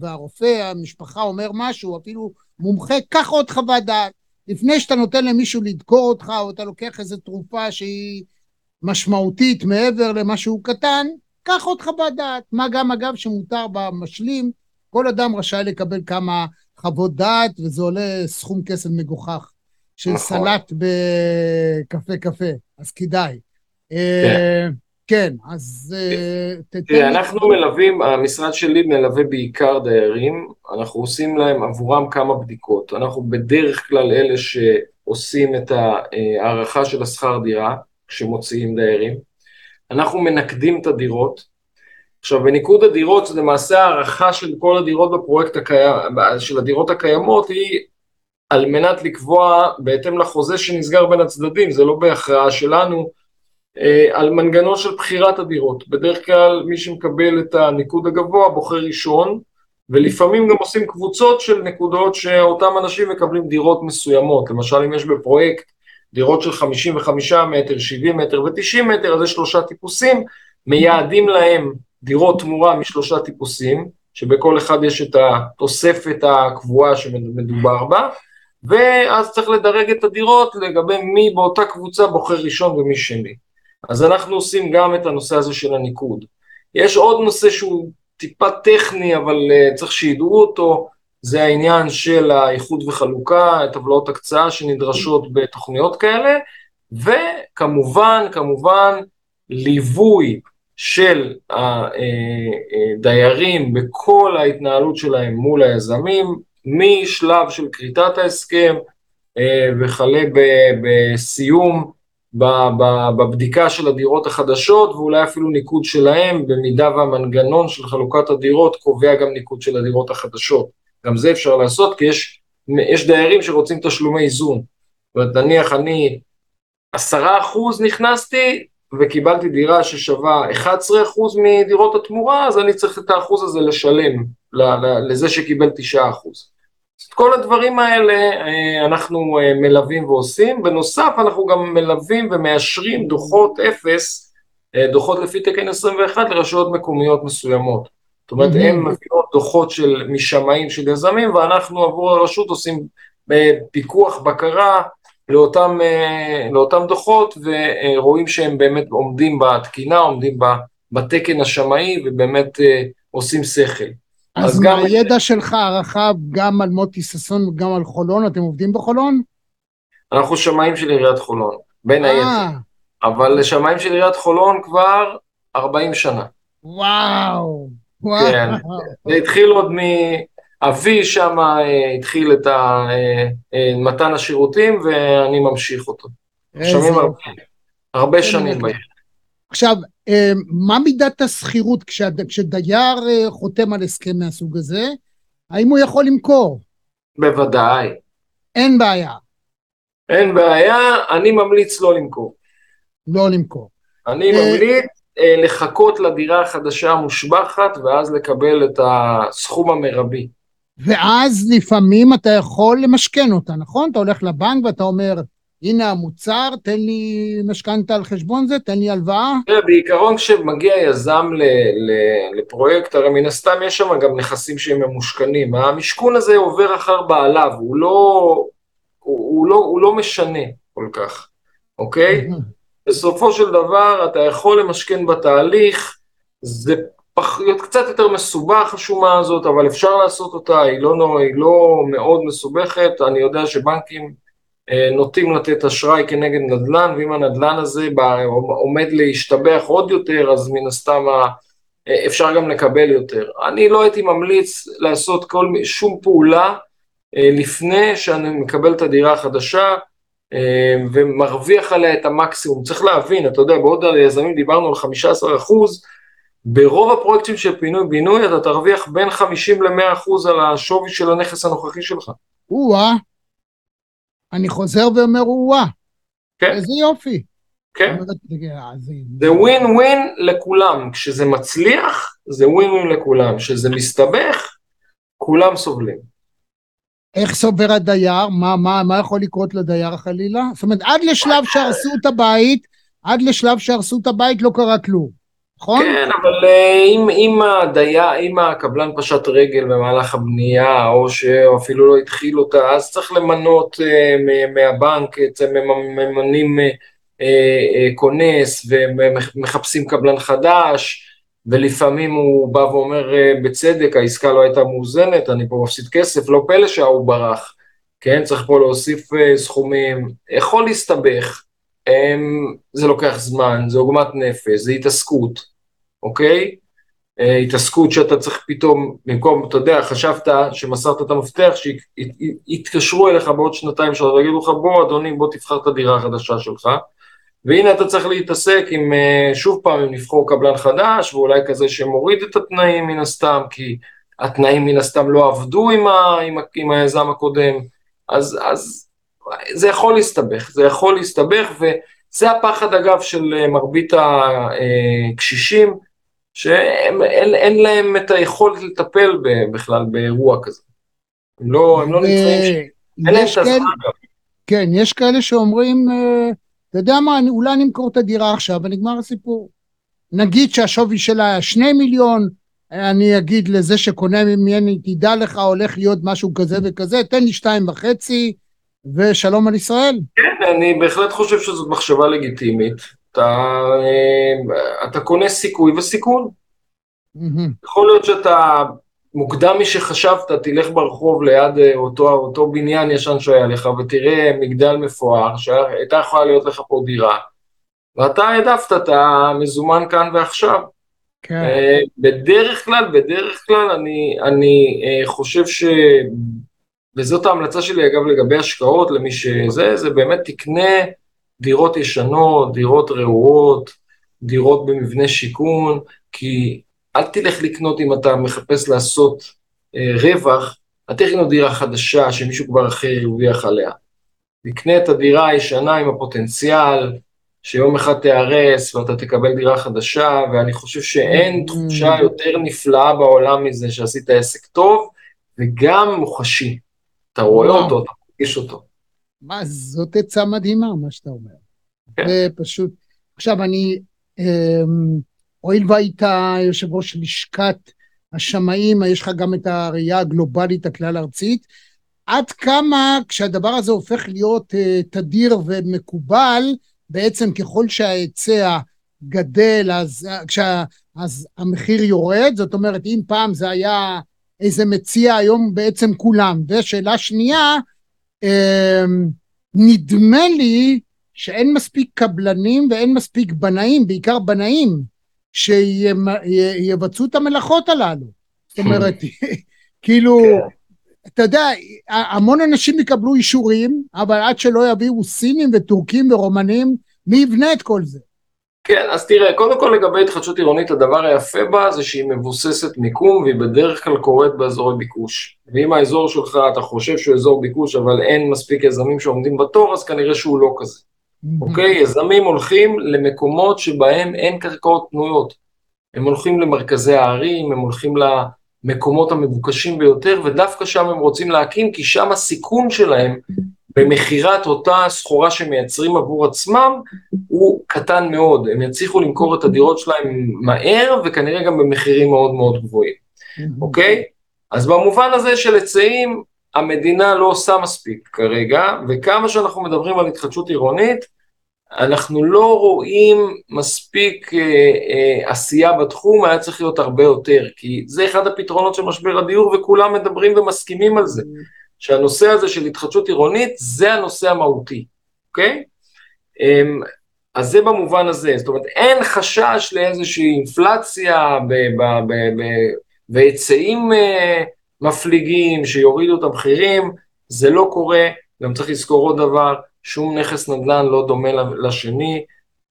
והרופא, המשפחה אומר משהו, אפילו מומחה, קח עוד חוות דעת, לפני שאתה נותן למישהו לדקור אותך, או אתה לוקח איזו תרופה שהיא משמעותית מעבר למשהו קטן, קח עוד חוות דעת, מה גם אגב שמותר במשלים, כל אדם רשאי לקבל כמה חוות דעת, וזה עולה סכום כסף מגוחך, של סלט בקפה קפה, אז כדאי. כן, אז... אנחנו מלווים, המשרד שלי מלווה בעיקר דיירים, אנחנו עושים להם עבורם כמה בדיקות, אנחנו בדרך כלל אלה שעושים את הערכה של השכר דירה, כשמוציאים דיירים, אנחנו מנקדים את הדירות, עכשיו בניקוד הדירות, זה למעשה הערכה של כל הדירות בפרויקט הקיים, של הדירות הקיימות היא, על מנת לקבוע בהתאם לחוזה שנסגר בין הצדדים, זה לא בהכרעה שלנו, על מנגנון של בחירת הדירות. בדרך כלל מי שמקבל את הניקוד הגבוה בוחר ראשון, ולפעמים גם עושים קבוצות של נקודות שאותם אנשים מקבלים דירות מסוימות. למשל, אם יש בפרויקט דירות של חמישים וחמישה מטר, שבעים מטר ו-תשעים מטר, אז יש שלושה טיפוסים, מייעדים להם דירות תמורה משלושה טיפוסים, שבכל אחד יש את התוספת הקבועה שמדובר בה, ואז צריך לדרג את הדירות לגבי מי באותה קבוצה בוחר ראשון ומי שני. אז אנחנו עושים גם את הנושא הזה של הניקוד. יש עוד נושא שהוא טיפה טכני, אבל uh, צריך שידעו אותו, זה העניין של האיחוד וחלוקה, טבלאות הקצאה שנדרשות בתוכניות כאלה, וכמובן, כמובן, ליווי של הדיירים בכל ההתנהלות שלהם מול היזמים, משלב של קריטת ההסכם, uh, וכלה ב- בסיום, בבדיקה של הדירות החדשות, ואולי אפילו ניקוד שלהם, במידה והמנגנון של חלוקת הדירות, קובע גם ניקוד של הדירות החדשות. גם זה אפשר לעשות, כי יש, יש דיירים שרוצים תשלומי איזון. ותניח, אני עשרה אחוז נכנסתי, וקיבלתי דירה ששווה אחד עשר אחוז מדירות התמורה, אז אני צריך את האחוז הזה לשלם, לזה שקיבל תשעה אחוז. את כל הדברים האלה אנחנו מלווים ועושים, בנוסף אנחנו גם מלווים ומאשרים דוחות אפס, דוחות לפי תקן עשרים ואחת לרשויות מקומיות מסוימות. זאת אומרת, הם מביאות דוחות של משמעים של יזמים, ואנחנו עבור הרשות עושים פיקוח בקרה לאותם, לאותם דוחות, ורואים שהם באמת עומדים בתקינה, עומדים בתקן השמאי, ובאמת עושים שכל. אז גם הידע שלך הרחב גם על מוטי ססון וגם על חולון, אתם עובדים בחולון? אנחנו שמאים של עיריית חולון, בין היתר. אבל שמאים של עיריית חולון כבר ארבעים שנה. וואו, וואו. כן, זה התחיל עוד מאבי שם, התחיל את מתן השירותים ואני ממשיך אותו. שומעים הרבה שנים בעיר. עכשיו, מה מידת הסחירות כשדייר חותם על הסכם מהסוג הזה? האם הוא יכול למכור? בוודאי. אין בעיה. אין בעיה, אני ממליץ לא למכור. לא למכור. אני ממליץ לחכות לדירה החדשה המושבחת, ואז לקבל את הסכום המרבי. ואז לפעמים אתה יכול למשכן אותה, נכון? אתה הולך לבנק ואתה אומר, הנה המוצר, תן לי משכנתה על חשבון זה, תן לי הלוואה. תראה, בעיקרון כשמגיע יזם לפרויקט, הרי מן הסתם יש שם גם נכסים שהם ממושכנים, המשכון הזה עובר אחר בעליו, הוא לא, הוא לא, הוא לא משנה כל כך, אוקיי? בסופו של דבר אתה יכול למשכן בתהליך, זה קצת יותר מסובך השומה הזאת, אבל אפשר לעשות אותה, היא לא, היא לא מאוד מסובכת, אני יודע שבנקים, נוטים לתת אשראי כנגד נדלן, ואם הנדלן הזה עומד להשתבח עוד יותר, אז מן הסתם אפשר גם לקבל יותר. אני לא הייתי ממליץ לעשות כל, שום פעולה לפני שאני מקבל את הדירה החדשה, ומרוויח עליה את המקסימום. צריך להבין, אתה יודע, בעוד על יזמים דיברנו על חמישה עשר אחוז, ברוב הפרויקטים של פינוי-בינוי, אתה תרוויח בין חמישים למאה אחוז על השווי של הנכס הנוכחי שלך. וואה. אני חוזר ואומר, וואה, כן. איזה יופי. כן. זה ווין ווין לכולם, כשזה מצליח, זה ווין ווין לכולם, כשזה מסתבך, כולם סובלים. איך סובר הדייר? מה, מה, מה יכול לקרות לדייר חלילה? זאת אומרת, עד לשלב שהרסו את הבית, עד לשלב שהרסו את הבית לא קרה כלום. נכון? כן, אבל אם, אם הדייר, אם הקבלן פשט רגל במהלך הבנייה, או שאפילו לא התחיל אותה, אז צריך למנות מהבנק, ממנים כונס ומחפשים קבלן חדש, ולפעמים הוא בא ואומר בצדק, העסקה לא הייתה מאוזנת, אני פה מפסיד כסף, לא פלא שהוא ברח, כן, צריך פה להוסיף סכומים, יכול להסתבך. זה לוקח זמן, זה עוגמת נפש, זה התעסקות, אוקיי? התעסקות שאתה צריך פתאום, במקום, אתה יודע, חשבת שמסרת את המפתח, שיתקשרו אליך בעוד שנתיים, שאתה תגידו לך, בוא אדוני, בוא תבחר את הדירה החדשה שלך, והנה אתה צריך להתעסק עם, שוב פעם, אם נבחור קבלן חדש, ואולי כזה שמוריד את התנאים מן הסתם, כי התנאים מן הסתם לא עבדו עם, ה, עם, עם היזם הקודם, אז... אז זה יכול להסתבך, זה יכול להסתבך, וזה הפחד אגב של מרבית הקשישים, שאין להם את היכולת לטפל בכלל באירוע כזה. הם לא, הם לא נמצאים, אין להם את הזמן אגב. כן, יש כאלה שאומרים, אתה יודע מה, אולי נמכור את הדירה עכשיו, ונגמר הסיפור. נגיד שהשווי שלה היה שני מיליון, אני אגיד לזה שקונה ממני, תדע לך, הולך להיות משהו כזה וכזה, תן לי שתיים וחצי, ושלום על ישראל. כן, אני בהחלט חושב שזאת מחשבה לגיטימית. אתה, אתה קונה סיכוי וסיכון. יכול להיות שאתה מוקדם משחשבת, תלך ברחוב ליד אותו, אותו בניין ישן שהיה לך, ותראה מגדל מפואר, שהייתה יכולה להיות לך פה דירה, ואתה העדפת, אתה מזומן כאן ועכשיו. כן. בדרך כלל, בדרך כלל, אני, אני חושב ש... וזאת ההמלצה שלי אגב לגבי השקעות, למי שזה, זה באמת תקנה דירות ישנות, דירות רעועות, דירות במבנה שיקון, כי אל תלך לקנות אם אתה מחפש לעשות אה, רווח, אל תלך לקנות דירה חדשה שמישהו כבר אחר הרוויח עליה. תקנה את הדירה הישנה עם הפוטנציאל, שיום אחד תיארס ואתה תקבל דירה חדשה, ואני חושב שאין תחושה יותר נפלאה בעולם מזה שעשית עסק טוב, וגם מוחשי. אתה רואה אותו, אתה מרגיש אותו. מה, זאת עצה מדהימה, מה שאתה אומר. זה פשוט... עכשיו, אני... הואיל והיית יושב ראש לשכת השמאים, יש לך גם את הראייה הגלובלית, הכלל ארצית, עד כמה כשהדבר הזה הופך להיות תדיר ומקובל, בעצם ככל שההיצע גדל, אז המחיר יורד, זאת אומרת, אם פעם זה היה... איזה מציע היום בעצם כולם. ושאלה שנייה, נדמה לי שאין מספיק קבלנים ואין מספיק בנאים, בעיקר בנאים, שיבצעו את המלאכות הללו. זאת אומרת, כאילו, אתה יודע, המון אנשים יקבלו אישורים, אבל עד שלא יביאו סינים וטורקים ורומנים, מי יבנה את כל זה? כן, אז תראה, קודם כל לגבי התחדשות עירונית, הדבר היפה בה זה שהיא מבוססת מיקום, והיא בדרך כלל קורית באזורי ביקוש. ואם האזור שלך, אתה חושב שהוא אזור ביקוש, אבל אין מספיק יזמים שעומדים בתור, אז כנראה שהוא לא כזה. אוקיי? יזמים הולכים למקומות שבהם אין קרקעות פנויות. הם הולכים למרכזי הערים, הם הולכים המקומות המבוקשים ביותר, ודווקא שם הם רוצים להקים, כי שם הסיכון שלהם במחירת אותה סחורה שמייצרים עבור עצמם הוא קטן מאוד. הם יצליחו למכור את הדירות שלהם מהר, וכנראה גם במחירים מאוד מאוד גבוהים. אוקיי? אז במובן הזה של היצעים, המדינה לא עושה מספיק כרגע, וכמה שאנחנו מדברים על התחדשות עירונית, אנחנו לא רואים מספיק אה, אה, עשייה בתחום, היה צריך להיות הרבה יותר, כי זה אחד הפתרונות של משבר הדיור, וכולם מדברים ומסכימים על זה, שהנושא הזה של התחדשות עירונית, זה הנושא המהותי, אוקיי? אה, אז זה במובן הזה, זאת אומרת, אין חשש לאיזושהי אינפלציה, והיצעים אה, מפליגים, שיורידו את המחירים, זה לא קורה, גם צריך לזכור עוד דבר, שום נכס נדל"ן לא דומה לשני,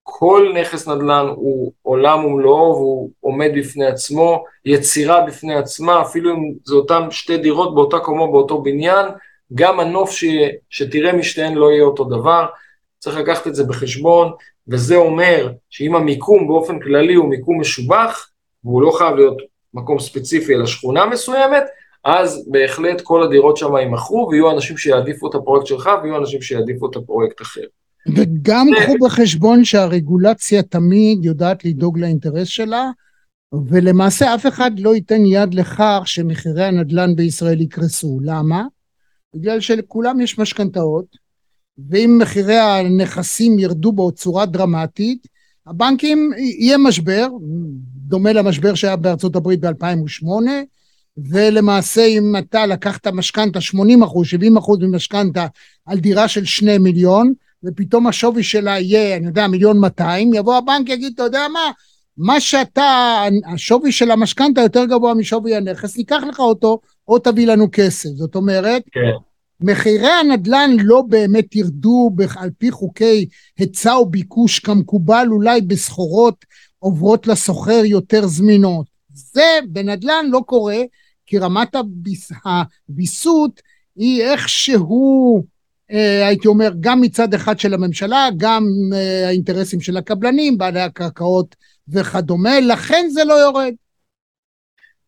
כל נכס נדל"ן הוא עולם ומלואו, והוא עומד בפני עצמו, יצירה בפני עצמה, אפילו אם זה אותם שתי דירות באותה קומה, באותו בניין, גם הנוף ש... שתראה משתיהן לא יהיה אותו דבר, צריך לקחת את זה בחשבון, וזה אומר שאם המיקום באופן כללי הוא מיקום משובח, והוא לא חייב להיות מקום ספציפי אלא שכונה מסוימת, אז בהחלט כל הדירות שם ימכרו, ויהיו אנשים שיעדיפו את הפרויקט שלך, ויהיו אנשים שיעדיפו את הפרויקט אחר. וגם קחו בחשבון שהרגולציה תמיד יודעת לדאוג לאינטרס שלה, ולמעשה אף אחד לא ייתן יד לכך שמחירי הנדל"ן בישראל יקרסו. למה? בגלל שלכולם יש משכנתאות, ואם מחירי הנכסים ירדו בצורה דרמטית, הבנקים יהיה משבר, דומה למשבר שהיה בארצות הברית ב-אלפיים ושמונה, ולמעשה אם אתה לקחת משכנתה שמונים אחוז, שבעים אחוז ממשכנתה על דירה של שני מיליון, ופתאום השווי שלה יהיה, אני יודע, מיליון מאתיים, יבוא הבנק יגיד, אתה יודע מה, מה שאתה, השווי של המשכנתה יותר גבוה משווי הנכס, ניקח לך אותו, או תביא לנו כסף. זאת אומרת, כן. מחירי הנדלן לא באמת ירדו על פי חוקי היצע וביקוש, כמקובל אולי בסחורות עוברות לסוחר יותר זמינות. זה בנדל"ן לא קורה, כי רמת הביס, הביסות היא איכשהו, אה, הייתי אומר, גם מצד אחד של הממשלה, גם אה, האינטרסים של הקבלנים, בעלי הקרקעות וכדומה, לכן זה לא יורד.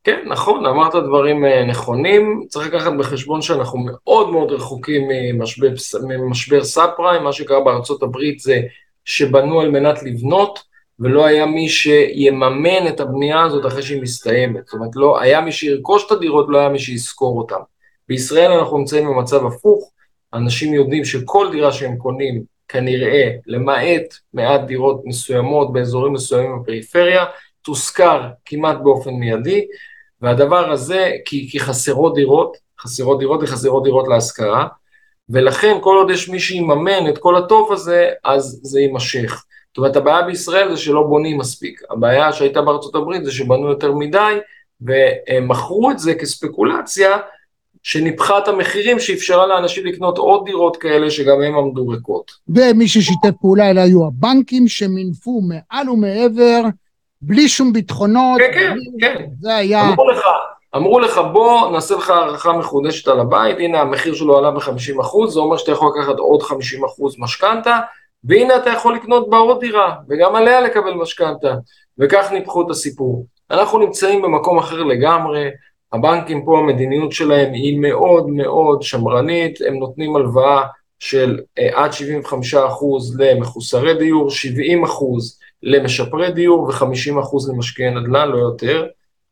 כן, נכון, אמרת דברים אה, נכונים, צריך לקחת בחשבון שאנחנו מאוד מאוד רחוקים ממשבר, ממשבר סאב-פריים, מה שקרה בארצות הברית זה שבנו על מנת לבנות, ולא היה מי שיממן את הבנייה הזאת אחרי שהיא מסתיימת. זאת אומרת, לא היה מי שירכוש את הדירות, לא היה מי שיזכור אותן. בישראל אנחנו נמצאים במצב הפוך, אנשים יודעים שכל דירה שהם קונים, כנראה, למעט מעט דירות מסוימות, באזורים מסוימים בפריפריה, תוזכר כמעט באופן מיידי, והדבר הזה, כי, כי חסרות דירות, חסרות דירות וחסרות דירות להשכרה, ולכן כל עוד יש מי שיממן את כל הטוב הזה, אז זה יימשך. זאת אומרת, הבעיה בישראל זה שלא בונים מספיק. הבעיה שהייתה בארצות הברית זה שבנו יותר מדי, ומכרו את זה כספקולציה, שניפחה את המחירים שאפשרה לאנשים לקנות עוד דירות כאלה, שגם הם עמדו ריקות. ומי ששיתף פעולה אלה היו הבנקים, שמנפו מעל ומעבר, בלי שום ביטחונות. כן, כן, כן. זה היה... אמרו לך, אמרו לך, בוא נעשה לך הערכה מחודשת על הבית, הנה המחיר שלו עלה ב-חמישים אחוז, זה אומר שאתה יכול לקחת עוד חמישים אחוז משכנתה, והנה אתה יכול לקנות בה עוד דירה, וגם עליה לקבל משכנתה, וכך ניפחו את הסיפור. אנחנו נמצאים במקום אחר לגמרי, הבנקים פה, המדיניות שלהם היא מאוד מאוד שמרנית, הם נותנים הלוואה של אה, עד שבעים וחמישה אחוז למחוסרי דיור, שבעים אחוז למשפרי דיור, ו-חמישים אחוז למשקיעי נדל"ן, לא יותר,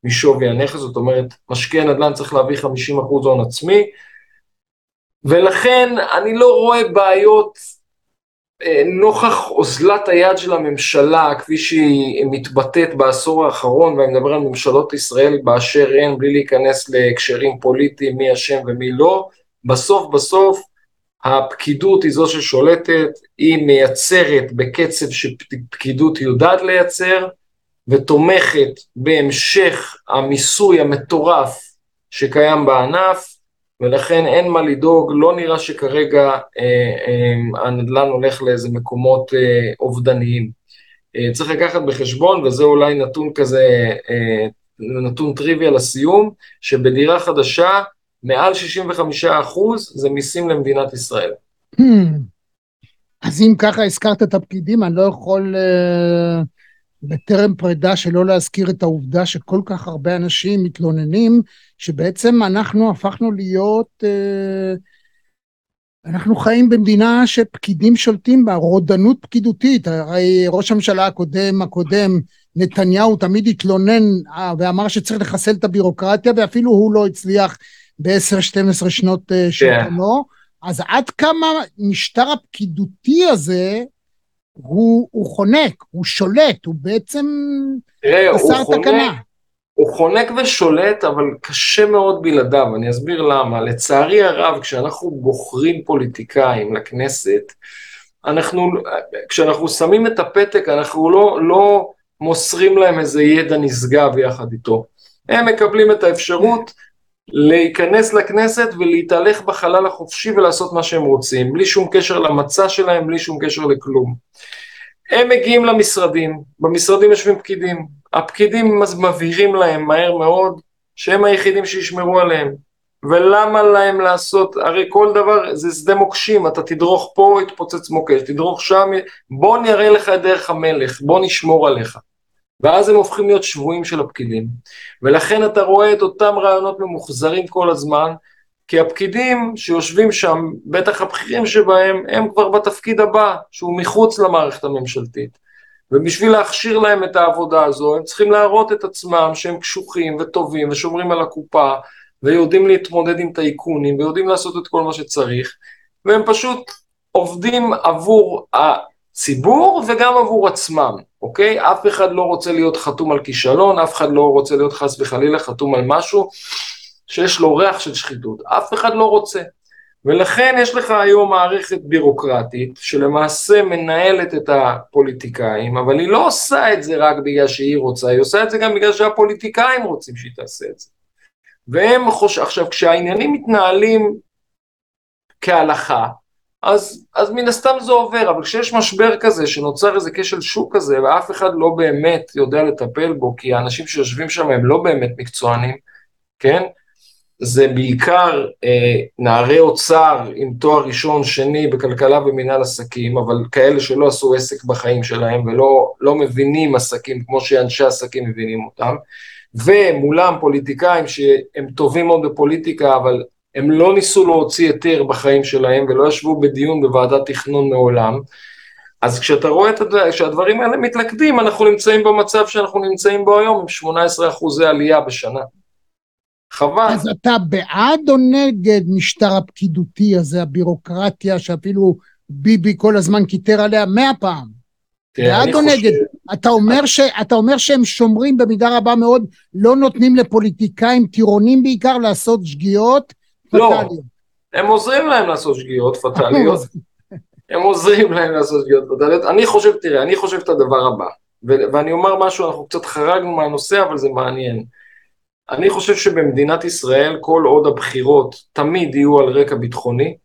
משווי הנכס, זאת אומרת, משקיעי נדל"ן צריך להביא חמישים אחוז הון עצמי, ולכן אני לא רואה בעיות... נוכח אוזלת היד של הממשלה, כפי שהיא מתבטאת בעשור האחרון, ואני מדבר על ממשלות ישראל באשר אין, בלי להיכנס להקשרים פוליטיים, מי אשם ומי לא, בסוף בסוף הפקידות היא זו ששולטת, היא מייצרת בקצב שפקידות יודעת לייצר, ותומכת בהמשך המיסוי המטורף שקיים בענף, ולכן אין מה לדאוג, לא נראה שכרגע אה, אה, הנדל"ן הולך לאיזה מקומות אה, אובדניים. אה, צריך לקחת בחשבון, וזה אולי נתון כזה, אה, נתון טריוויה לסיום, שבדירה חדשה, מעל שישים וחמישה אחוז זה מיסים למדינת ישראל. Hmm. אז אם ככה הזכרת את הפקידים, אני לא יכול... אה... בטרם פרידה, שלא להזכיר את העובדה שכל כך הרבה אנשים מתלוננים, שבעצם אנחנו הפכנו להיות, אנחנו חיים במדינה שפקידים שולטים בה, רודנות פקידותית. הרי ראש הממשלה הקודם, הקודם, נתניהו תמיד התלונן ואמר שצריך לחסל את הבירוקרטיה, ואפילו הוא לא הצליח ב-עשר שתים עשרה שנות שלטונו. אז עד כמה משטר הפקידותי הזה, הוא, הוא חונק, הוא שולט, הוא בעצם חסר תקנה. הוא חונק ושולט, אבל קשה מאוד בלעדיו, אני אסביר למה. לצערי הרב, כשאנחנו בוחרים פוליטיקאים לכנסת, אנחנו, כשאנחנו שמים את הפתק, אנחנו לא, לא מוסרים להם איזה ידע נשגב יחד איתו. הם מקבלים את האפשרות להיכנס לכנסת ולהתהלך בחלל החופשי ולעשות מה שהם רוצים, בלי שום קשר למצע שלהם, בלי שום קשר לכלום. הם מגיעים למשרדים, במשרדים יושבים פקידים, הפקידים מבהירים להם מהר מאוד שהם היחידים שישמרו עליהם, ולמה להם לעשות, הרי כל דבר זה שדה מוקשים, אתה תדרוך פה, יתפוצץ מוקש, תדרוך שם, בוא נראה לך את דרך המלך, בוא נשמור עליך. ואז הם הופכים להיות שבויים של הפקידים, ולכן אתה רואה את אותם רעיונות ממוחזרים כל הזמן, כי הפקידים שיושבים שם, בטח הבכירים שבהם, הם כבר בתפקיד הבא, שהוא מחוץ למערכת הממשלתית, ובשביל להכשיר להם את העבודה הזו, הם צריכים להראות את עצמם שהם קשוחים וטובים, ושומרים על הקופה, ויודעים להתמודד עם טייקונים, ויודעים לעשות את כל מה שצריך, והם פשוט עובדים עבור הציבור, וגם עבור עצמם. אוקיי? אף אחד לא רוצה להיות חתום על כישלון, אף אחד לא רוצה להיות חס וחלילה חתום על משהו שיש לו ריח של שחיתות, אף אחד לא רוצה. ולכן יש לך היום מערכת בירוקרטית שלמעשה מנהלת את הפוליטיקאים, אבל היא לא עושה את זה רק בגלל שהיא רוצה, היא עושה את זה גם בגלל שהפוליטיקאים רוצים שהיא תעשה את זה. והם חושב, עכשיו כשהעניינים מתנהלים כהלכה, אז, אז מן הסתם זה עובר, אבל כשיש משבר כזה, שנוצר איזה כשל שוק כזה, ואף אחד לא באמת יודע לטפל בו, כי האנשים שיושבים שם הם לא באמת מקצוענים, כן? זה בעיקר אה, נערי אוצר עם תואר ראשון, שני, בכלכלה ומנהל עסקים, אבל כאלה שלא עשו עסק בחיים שלהם, ולא לא מבינים עסקים, כמו שאנשי עסקים מבינים אותם, ומולם פוליטיקאים שהם טובים מאוד בפוליטיקה, אבל הם לא ניסו להוציא היתר בחיים שלהם, ולא ישבו בדיון בוועדת תכנון מעולם. אז כשאתה רואה את הדברים, כשהדברים האלה מתלכדים, אנחנו נמצאים במצב שאנחנו נמצאים בו היום, עם שמונה עשרה אחוז עלייה בשנה. חבל. אז אתה בעד או נגד משטר הפקידותי הזה, הבירוקרטיה, שאפילו ביבי כל הזמן כיתר עליה מאה פעם? בעד או נגד? אתה אומר, ש... אתה אומר שהם שומרים במידה רבה מאוד, לא נותנים לפוליטיקאים טירונים בעיקר לעשות שגיאות, לא, הם עוזרים להם לעשות שגיאות פטליות, הם עוזרים להם לעשות שגיאות פטליות, אני חושב, תראה, אני חושב את הדבר הבא, ואני אומר משהו, אנחנו קצת חרגנו מהנושא, אבל זה מעניין, אני חושב שבמדינת ישראל, כל עוד הבחירות תמיד יהיו על רקע ביטחוני,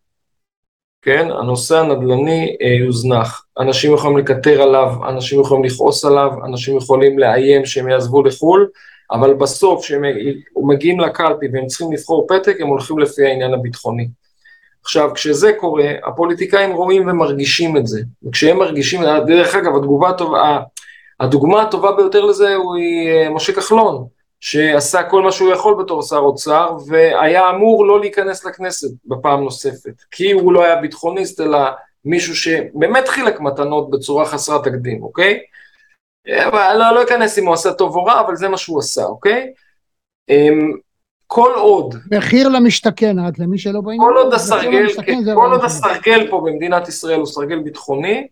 כן, הנושא הנדלני יוזנח, אנשים יכולים לקטר עליו, אנשים יכולים לכעוס עליו, אנשים יכולים לאיים שהם יעזבו לחול, אבל בסוף שהם מגיעים לקלפי והם צריכים לבחור פתק, הם הולכים לפי העניין הביטחוני. עכשיו, כשזה קורה, הפוליטיקאים רואים ומרגישים את זה, וכשהם מרגישים, דרך אגב, התגובה הטובה, הדוגמה הטובה ביותר לזה הוא משה כחלון, שעשה כל מה שהוא יכול בתור שר אוצר, והיה אמור לא להיכנס לכנסת בפעם נוספת, כי הוא לא היה ביטחוניסט, אלא מישהו שבאמת חילק מתנות בצורה חסרת תקדים, אוקיי? אבל לא, לא אכנס אם הוא עשה טוב או רע, אבל זה מה שהוא עשה, אוקיי? כל עוד... מחיר למשתכן, רק למי שלא בעניין. כל עוד הסרגל, כל עוד הסרגל פה במדינת ישראל הוא סרגל ביטחוני,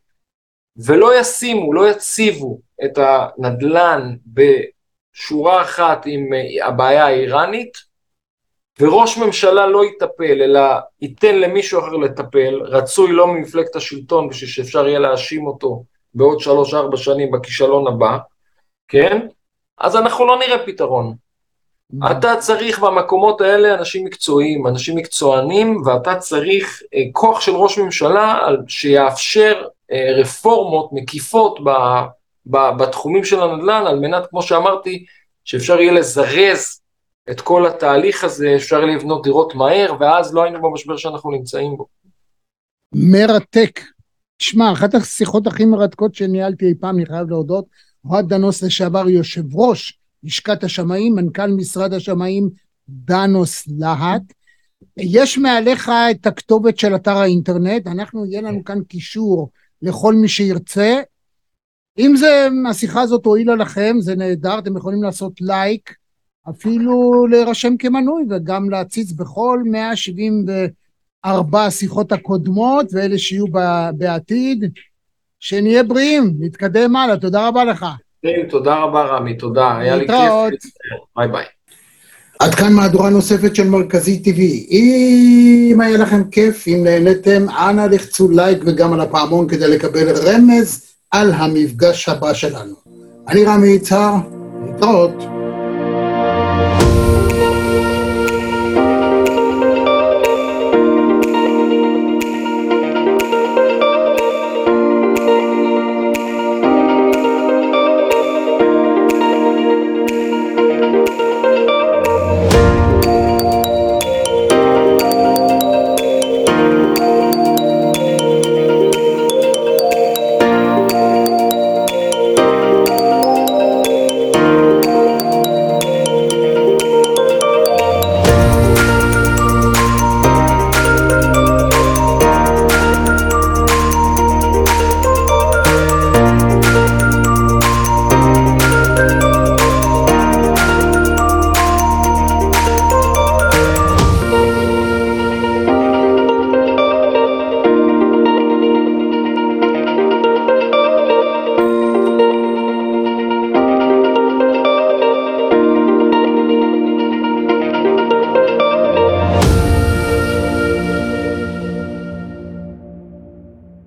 ולא ישימו, לא יציבו את הנדלן בשורה אחת עם הבעיה האיראנית, וראש ממשלה לא יטפל, אלא ייתן למישהו אחר לטפל, רצוי לא ממפלגת השלטון, בשביל שאפשר יהיה להאשים אותו, בעוד שלוש ארבע שנים בכישלון הבא, כן? אז אנחנו לא נראה פתרון. אתה צריך במקומות האלה אנשים מקצועיים, אנשים מקצוענים, ואתה צריך כוח של ראש ממשלה שיאפשר רפורמות מקיפות בתחומים של הנדל"ן, על מנת, כמו שאמרתי, שאפשר יהיה לזרז את כל התהליך הזה, אפשר לבנות דירות מהר, ואז לא היינו במשבר שאנחנו נמצאים בו. מרתק. תשמע, אחת השיחות הכי מרתקות שניהלתי אי פעם, אני חייב להודות, אהובה דנוס לשעבר יושב ראש לשכת השמאים, מנכ"ל משרד השמאים דנוס להט. יש מעליך את הכתובת של אתר האינטרנט, אנחנו, יהיה לנו כאן קישור לכל מי שירצה. אם זה, השיחה הזאת הועילה לכם, זה נהדר, אתם יכולים לעשות לייק, אפילו להירשם כמנוי, וגם להציץ בכל מאה שבעים וארבע השיחות הקודמות, ואלה שיהיו בעתיד, שנהיה בריאים, נתקדם הלאה, תודה רבה לך. תודה רבה רמי, תודה, היה לי כיף, ביי ביי. עד כאן מהדורה נוספת של מרכזי טבעי. אם היה לכם כיף, אם נהנתם, אנא לחצו לייק וגם על הפעמון כדי לקבל רמז על המפגש הבא שלנו. אני רמי יצהר, נתראות.